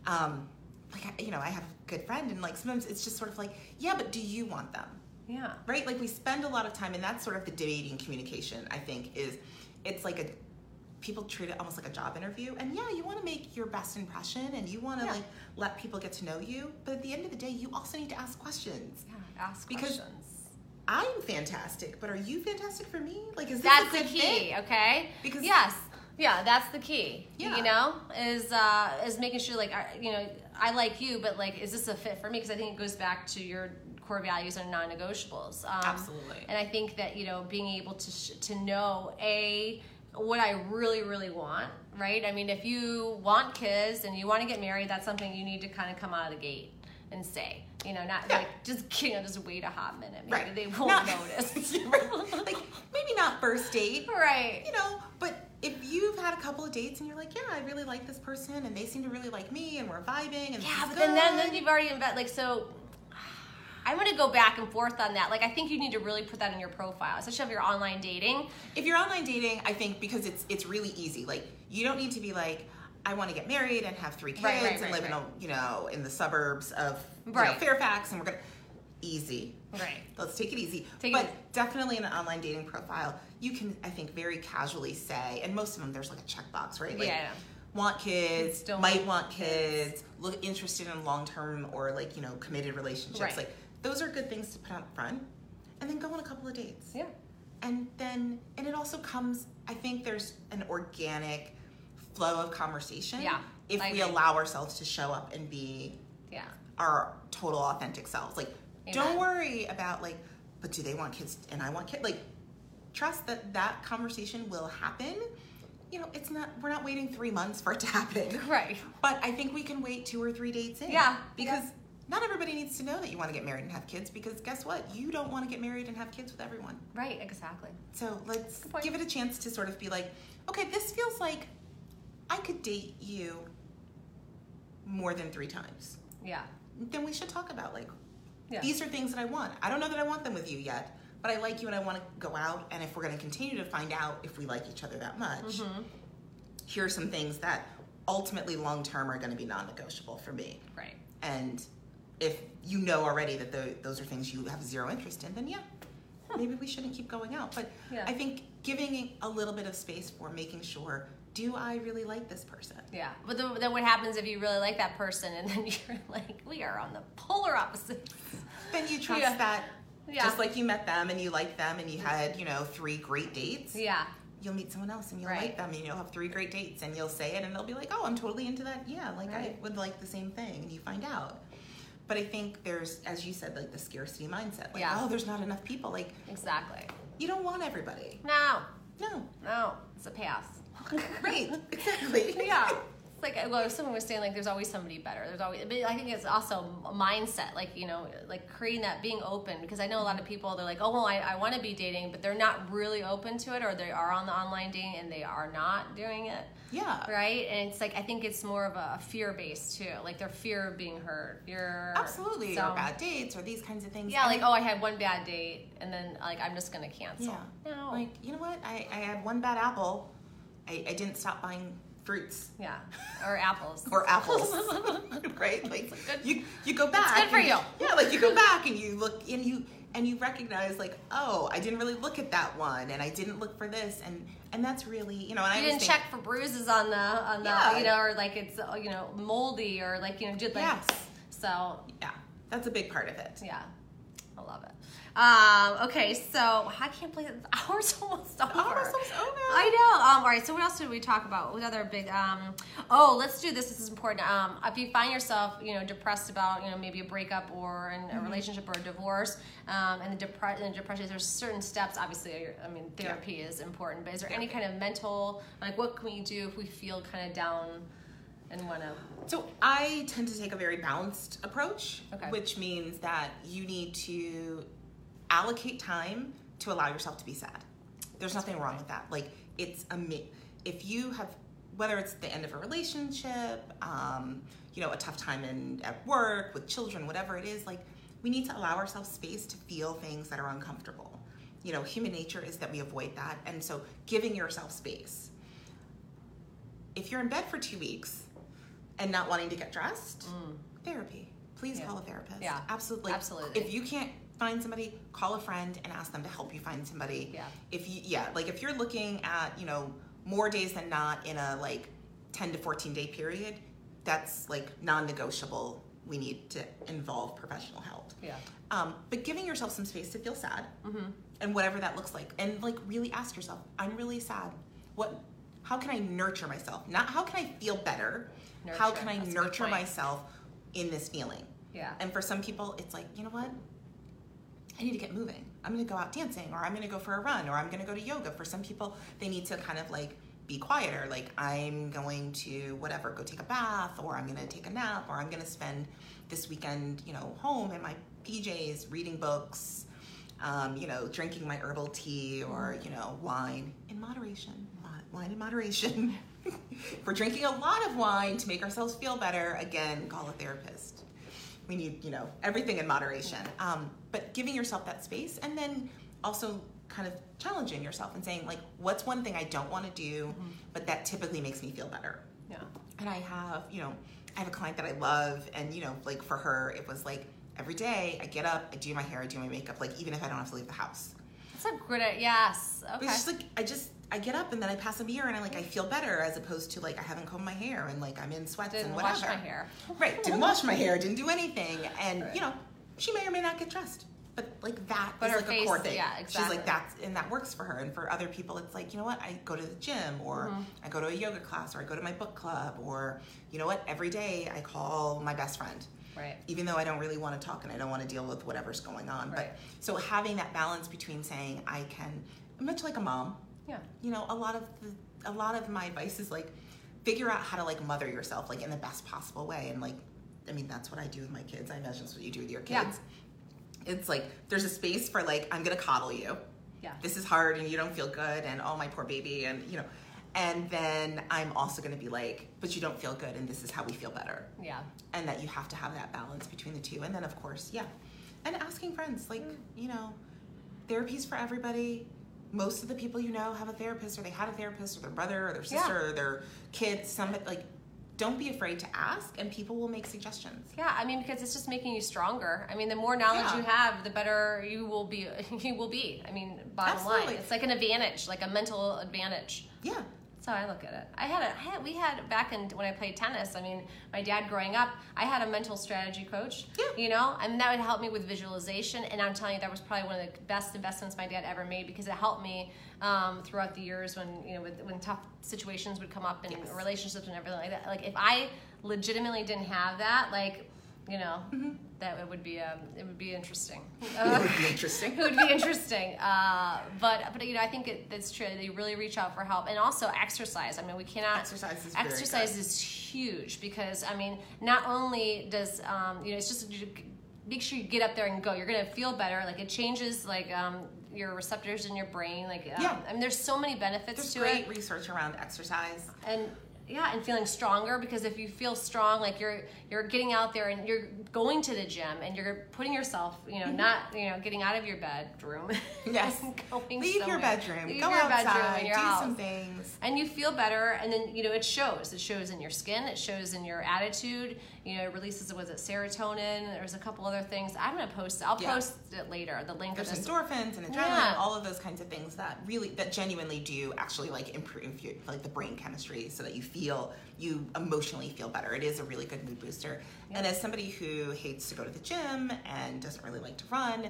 um, like, you know, I have a good friend, and, like, sometimes it's just sort of like, yeah, but do you want them? Yeah. Right? Like, we spend a lot of time, and that's sort of the debating communication, I think, is it's like a... people treat it almost like a job interview, and yeah, you want to make your best impression, and you want to yeah. like let people get to know you, but at the end of the day, you also need to ask questions. Yeah, ask because questions. I'm fantastic, but are you fantastic for me? Like, is this that's a good the key? Thing? Okay, because yes, yeah, that's the key. Yeah. You know, is uh, is making sure like I, you know I like you, but like, is this a fit for me? Because I think it goes back to your core values and non-negotiables. Um, Absolutely. And I think that, you know, being able to sh- to know a what I really, really want, right? I mean, if you want kids and you want to get married, that's something you need to kind of come out of the gate and say, you know, not yeah. like just, you know, just wait a hot minute. Maybe right. they won't not, notice. Right. Like, maybe not first date. Right. You know, but if you've had a couple of dates and you're like, yeah, I really like this person and they seem to really like me and we're vibing. And yeah, but then, then, then you've already invested, like, so... I'm going to go back and forth on that. Like, I think you need to really put that in your profile, especially if you're online dating. If you're online dating, I think because it's it's really easy. Like, you don't need to be like, I want to get married and have three kids right, right, and right, live right. in a, you know, in the suburbs of right. you know, Fairfax, and we're going to... Easy. Right. Let's take it easy. Take but it easy. Definitely in an online dating profile, you can, I think, very casually say, and most of them, there's like a checkbox, right? Like, yeah. want kids, Still might want kids, kids, look interested in long-term or like, you know, committed relationships. Right. Like, those are good things to put out front, and then go on a couple of dates. Yeah. And then, and it also comes, I think there's an organic flow of conversation. Yeah. If like, we allow ourselves to show up and be yeah. our total authentic selves. Like, Amen. Don't worry about like, but do they want kids and I want kids? Like, trust that that conversation will happen. You know, it's not, we're not waiting three months for it to happen. Right. But I think we can wait two or three dates in. Yeah. Because. Yeah. Not everybody needs to know that you want to get married and have kids, because guess what? You don't want to get married and have kids with everyone. Right, exactly. So let's give it a chance to sort of be like, okay, this feels like I could date you more than three times. Yeah. Then we should talk about like, yeah. these are things that I want. I don't know that I want them with you yet, but I like you and I want to go out. And if we're going to continue to find out if we like each other that much, mm-hmm. here are some things that ultimately long-term are going to be non-negotiable for me. Right. And... if you know already that the, those are things you have zero interest in, then yeah, maybe we shouldn't keep going out. But yeah. I think giving a little bit of space for making sure, do I really like this person? Yeah. But the, then what happens if you really like that person and then you're like, we are on the polar opposites? Then you trust yeah. that yeah. just like you met them and you liked them and you had, you know, three great dates. Yeah. You'll meet someone else and you'll right. like them and you'll have three great dates and you'll say it and they'll be like, oh, I'm totally into that. Yeah, like right. I would like the same thing. And you find out. But I think there's, as you said, like the scarcity mindset. Like, yeah. oh, there's not enough people. Like, exactly. You don't want everybody. No. No. No. It's a pass. Right. Exactly. Yeah. It's like, well, someone was saying, like, there's always somebody better. There's always, but I think it's also a mindset. Like, you know, like creating that, being open. Because I know a lot of people, they're like, oh, well, I, I want to be dating, but they're not really open to it, or they are on the online dating and they are not doing it. Yeah. Right? And it's like, I think it's more of a fear-based, too. Like, their fear of being hurt. You're, Absolutely. So, or bad dates, or these kinds of things. Yeah, like, oh, I had one bad date, and then, like, I'm just going to cancel. Yeah. No. Like, you know what? I, I had one bad apple. I, I didn't stop buying fruits. Yeah. Or apples. or apples. Right? Like, good, you, you go back. It's good for and, you. Yeah, like, you go back, and you look, and you... and you recognize, like, oh, I didn't really look at that one, and I didn't look for this, and, and that's really, you know, and you I didn't think, check for bruises on the on the yeah. you know, or like it's, you know, moldy, or like, you know, did like yes. so yeah, that's a big part of it. Yeah, I love it. Um, okay, so I can't believe it. The hour's almost over. The hour's almost over. I know. Um, all right, so what else did we talk about? What other big? Um, oh, let's do this. This is important. Um, if you find yourself, you know, depressed about, you know, maybe a breakup or in a mm-hmm. relationship or a divorce, um, and the depression, and depression, there's certain steps. Obviously, I mean, therapy yeah. is important. But is there yeah. any kind of mental, like, what can we do if we feel kind of down? And one of so I tend to take a very balanced approach, okay. which means that you need to allocate time to allow yourself to be sad. There's That's nothing wrong right. with that. Like, it's a me. If you have, whether it's the end of a relationship, um, you know, a tough time in at work with children, whatever it is, like, we need to allow ourselves space to feel things that are uncomfortable. You know, human nature is that we avoid that, and so giving yourself space. If you're in bed for two weeks. And not wanting to get dressed, mm. therapy. Please yeah. call a therapist. Yeah, absolutely. Absolutely. If you can't find somebody, call a friend and ask them to help you find somebody. Yeah. If you, yeah, like if you're looking at, you know, more days than not in a like ten to fourteen day period, that's like non-negotiable. We need to involve professional help. Yeah. Um, but giving yourself some space to feel sad mm-hmm. and whatever that looks like, and like really ask yourself, I'm really sad. What? How can I nurture myself? Not how can I feel better. Nurture. How can I That's nurture myself in this feeling? Yeah. And for some people, it's like, you know what? I need to get moving. I'm going to go out dancing, or I'm going to go for a run, or I'm going to go to yoga. For some people, they need to kind of like be quieter. Like, I'm going to whatever, go take a bath, or I'm going to take a nap, or I'm going to spend this weekend, you know, home in my P Js, reading books, um, you know, drinking my herbal tea or, you know, wine in moderation. Wine in moderation. If we're drinking a lot of wine to make ourselves feel better, again, call a therapist. We need, you know, everything in moderation. Um, but giving yourself that space, and then also kind of challenging yourself and saying, like, what's one thing I don't want to do, mm-hmm. but that typically makes me feel better? Yeah. And I have, you know, I have a client that I love, and, you know, like for her, it was like every day I get up, I do my hair, I do my makeup, like even if I don't have to leave the house. That's a great, yes. Okay. It's just like, I just, I get up and then I pass a mirror and I like I feel better, as opposed to like I haven't combed my hair and like I'm in sweats didn't and whatever. Didn't wash my hair. Right, didn't wash my hair, didn't do anything, and right. you know, she may or may not get dressed, but like that but is her like face, a core thing. Yeah, exactly. She's like that's and that works for her, and for other people it's like, you know what, I go to the gym, or mm-hmm. I go to a yoga class, or I go to my book club, or you know what, every day I call my best friend. Right. Even though I don't really want to talk and I don't want to deal with whatever's going on, right. but so having that balance between saying I can, much like a mom. Yeah. You know, a lot of the, a lot of my advice is like figure out how to like mother yourself like in the best possible way, and like I mean that's what I do with my kids. I imagine that's what you do with your kids. Yeah. It's like there's a space for like I'm going to coddle you. Yeah. This is hard and you don't feel good and oh my poor baby and you know. And then I'm also going to be like, but you don't feel good and this is how we feel better. Yeah. And that you have to have that balance between the two. And then of course, yeah. And asking friends, like, mm. you know, therapy's for everybody. Most of the people you know have a therapist, or they had a therapist, or their brother, or their sister, yeah. or their kids. Somebody, like, don't be afraid to ask, and people will make suggestions. Yeah, I mean, because it's just making you stronger. I mean, the more knowledge yeah. you have, the better you will be. You will be. I mean, bottom Absolutely. line, it's like an advantage, like a mental advantage. Yeah. So I look at it. I had a I had, we had back in when I played tennis. I mean, my dad growing up, I had a mental strategy coach. Yeah. You know, and that would help me with visualization. And I'm telling you, that was probably one of the best investments my dad ever made, because it helped me um, throughout the years when you know with, when tough situations would come up in yes. relationships and everything like that. Like if I legitimately didn't have that, like you know. Mm-hmm. that it would be um, it would be interesting. Uh, it would be interesting. It would be interesting. Uh, but but you know, I think it, that's true. They really reach out for help, and also exercise. I mean, we cannot exercise is exercise very good. is huge, because I mean, not only does um, you know, it's just make sure you get up there and go. You're gonna feel better. Like it changes like um, your receptors in your brain. Like um, yeah. I mean, there's so many benefits there's to it. There's great research around exercise. And. Yeah, and feeling stronger, because if you feel strong, like you're you're getting out there and you're going to the gym and you're putting yourself, you know, mm-hmm. not you know getting out of your bedroom. Yes, going leave somewhere. your bedroom, leave go your outside, bedroom do house. some things, and you feel better. And then you know it shows. It shows in your skin. It shows in your attitude. You know, it releases was it serotonin. There's a couple other things. I'm gonna post. I'll yeah. post it later. The link. There's endorphins and adrenaline, yeah. all of those kinds of things that really that genuinely do actually like improve your, like the brain chemistry, so that you. feel you emotionally feel better. It is a really good mood booster. Yep. And as somebody who hates to go to the gym and doesn't really like to run,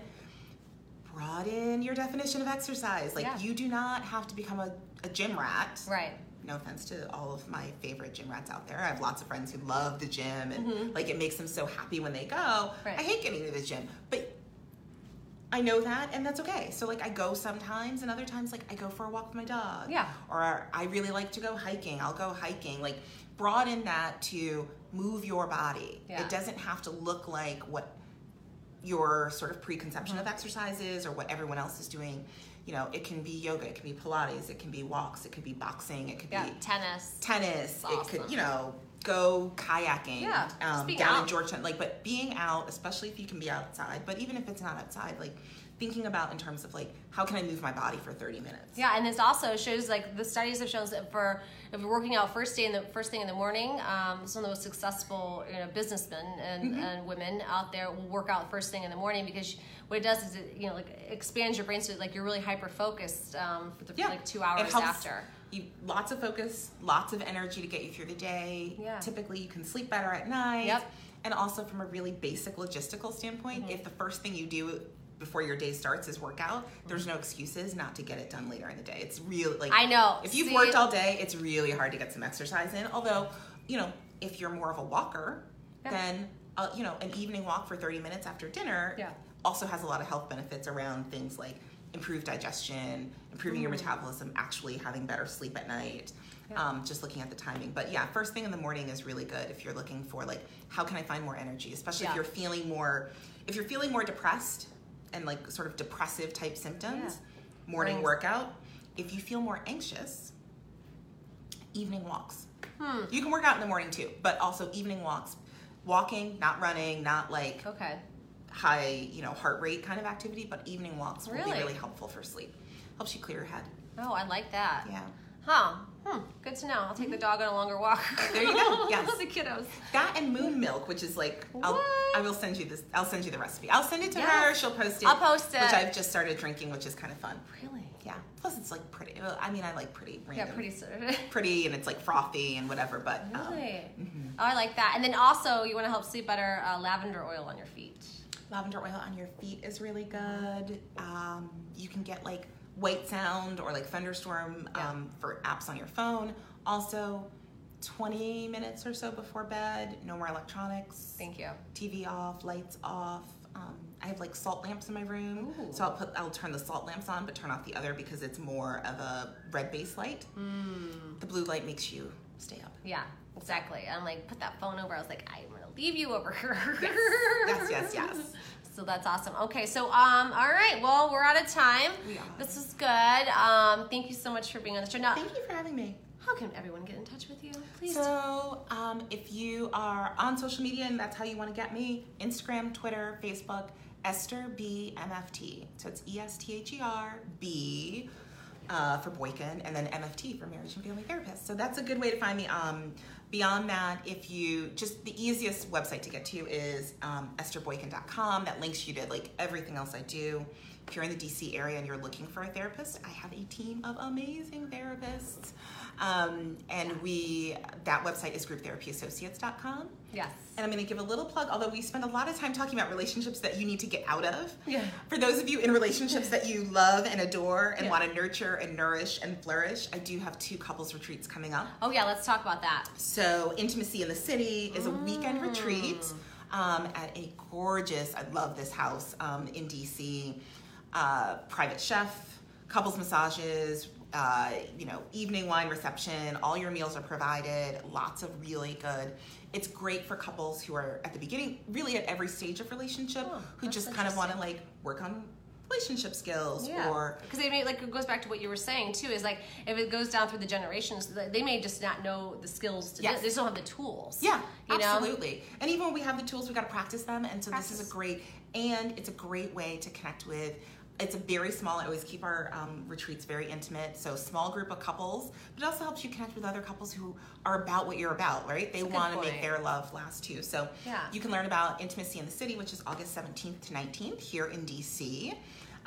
broaden your definition of exercise. Like yeah. you do not have to become a, a gym rat. Right. No offense to all of my favorite gym rats out there. I have lots of friends who love the gym and mm-hmm. like it makes them so happy when they go. Right. I hate getting to the gym, but I know that, and that's okay. So like I go sometimes, and other times like I go for a walk with my dog. Yeah. Or I really like to go hiking. I'll go hiking. Like broaden that to move your body. Yeah. It doesn't have to look like what your sort of preconception mm-hmm. of exercise is or what everyone else is doing. You know, it can be yoga, it can be Pilates, it can be walks, it could be boxing, it could yeah. be tennis. Tennis. Awesome. It could, you know, go kayaking yeah, um, down out. in Georgetown, like, but being out, especially if you can be outside, but even if it's not outside, like thinking about in terms of like, how can I move my body for thirty minutes? Yeah, and this also shows like the studies have shown that for if you're working out first day in the first thing in the morning, um, some of the most successful you know businessmen and, mm-hmm. and women out there will work out first thing in the morning, because what it does is it you know like expands your brain, so like you're really hyper focused um, for the yeah. like two hours after. You, lots of focus, lots of energy to get you through the day. Yeah. Typically, you can sleep better at night. Yep. And also from a really basic logistical standpoint, mm-hmm. if the first thing you do before your day starts is workout, mm-hmm. there's no excuses not to get it done later in the day. It's really like I know. If you've See, worked all day, it's really hard to get some exercise in. Although, you know, if you're more of a walker, yeah. then uh, you know, an evening walk for thirty minutes after dinner yeah. also has a lot of health benefits around things like improved digestion, improving your metabolism, actually having better sleep at night, yeah. um, just looking at the timing. But yeah, first thing in the morning is really good if you're looking for like, how can I find more energy? Especially yeah. if you're feeling more, if you're feeling more depressed and like sort of depressive type symptoms, yeah. morning Mornings. workout. If you feel more anxious, evening walks. Hmm. You can work out in the morning too, but also evening walks. Walking, not running, not like, okay. high, you know, heart rate kind of activity, but evening walks will really? be really helpful for sleep. Helps you clear your head. Oh, I like that. Yeah. Huh. Hmm. Good to know. I'll take mm-hmm. the dog on a longer walk. There you go. Yes. The kiddos. That and moon milk, which is like, I'll, I will send you this. I'll send you the recipe. I'll send it to yes. her. She'll post it. I'll post it. Which I've just started drinking, which is kind of fun. Really? Yeah. Plus, it's like pretty. Well, I mean, I like pretty. Random. Yeah, pretty. Pretty, and it's like frothy and whatever. But really, um, mm-hmm. oh, I like that. And then also, you want to help sleep better. Uh, lavender oil on your feet. Lavender oil on your feet is really good. Um, you can get like white sound or like thunderstorm um, yeah. for apps on your phone. Also, twenty minutes or so before bed, no more electronics. Thank you. T V off, lights off. Um, I have like salt lamps in my room, Ooh. so I'll put I'll turn the salt lamps on, but turn off the other because it's more of a red base light. Mm. The blue light makes you stay up. Yeah. Exactly. I'm like, put that phone over. I was like, I'm going to leave you over here. Yes, yes, yes, yes. So that's awesome. Okay, so, um, all right. Well, we're out of time. We are. This was good. Um, thank you so much for being on the show. Now, thank you for having me. How can everyone get in touch with you? Please. So um, if you are on social media and that's how you want to get me, Instagram, Twitter, Facebook, Esther B M F T. So it's E S T H E R B uh, for Boykin, and then M F T for Marriage and Family Therapist. So that's a good way to find me. Um, Beyond that, if you, just the easiest website to get to is um, Esther Boykin dot com. That links you to like everything else I do. If you're in the D C area and you're looking for a therapist, I have a team of amazing therapists. Um, and we, that website is group therapy associates dot com. Yes. And I'm going to give a little plug, although we spend a lot of time talking about relationships that you need to get out of. Yeah. For those of you in relationships that you love and adore and yeah. want to nurture and nourish and flourish, I do have two couples retreats coming up. Oh yeah, let's talk about that. So Intimacy in the City is a weekend mm. retreat. um, at a gorgeous, I love this house um, in D C, uh, private chef, couples massages, uh, you know, evening wine reception, all your meals are provided, lots of really good. It's great for couples who are at the beginning, really at every stage of relationship, oh, who just kind of want to like work on relationship skills, yeah. or because they may, like, it goes back to what you were saying too, is like if it goes down through the generations, they may just not know the skills to yes. do, they just don't have the tools. Yeah, you absolutely. Know? And even when we have the tools, we got to practice them. And so practice. This is a great, and it's a great way to connect with. It's a very small, I always keep our um, retreats very intimate, so small group of couples, but it also helps you connect with other couples who are about what you're about, right? They want to make their love last too. So yeah. you can learn about Intimacy in the City, which is August seventeenth to nineteenth here in D C.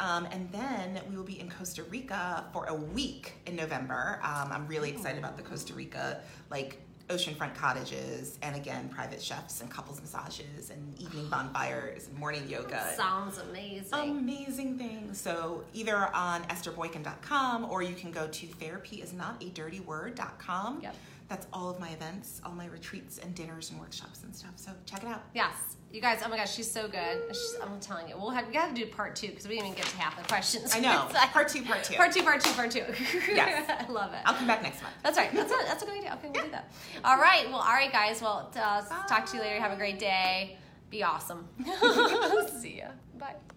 Um, and then we will be in Costa Rica for a week in November. Um, I'm really excited about the Costa Rica, like, oceanfront cottages, and again, private chefs and couples massages and evening bonfires and morning yoga. That sounds amazing. Amazing things. So either on Esther Boykin dot com or you can go to therapy is not a dirty word dot com. Yep. That's all of my events, all my retreats and dinners and workshops and stuff. So check it out. Yes. You guys, oh my gosh, she's so good. She's, I'm telling you, we'll have, we got to do part two because we didn't even get to half the questions. I know. Like, part two, part two. Part two, part two, part two. Yes. I love it. I'll come back next month. That's right. That's a, that's a good idea. Okay, we'll yeah. do that. All right. Well, all right, guys. Well, uh, talk to you later. Have a great day. Be awesome. See ya. Bye.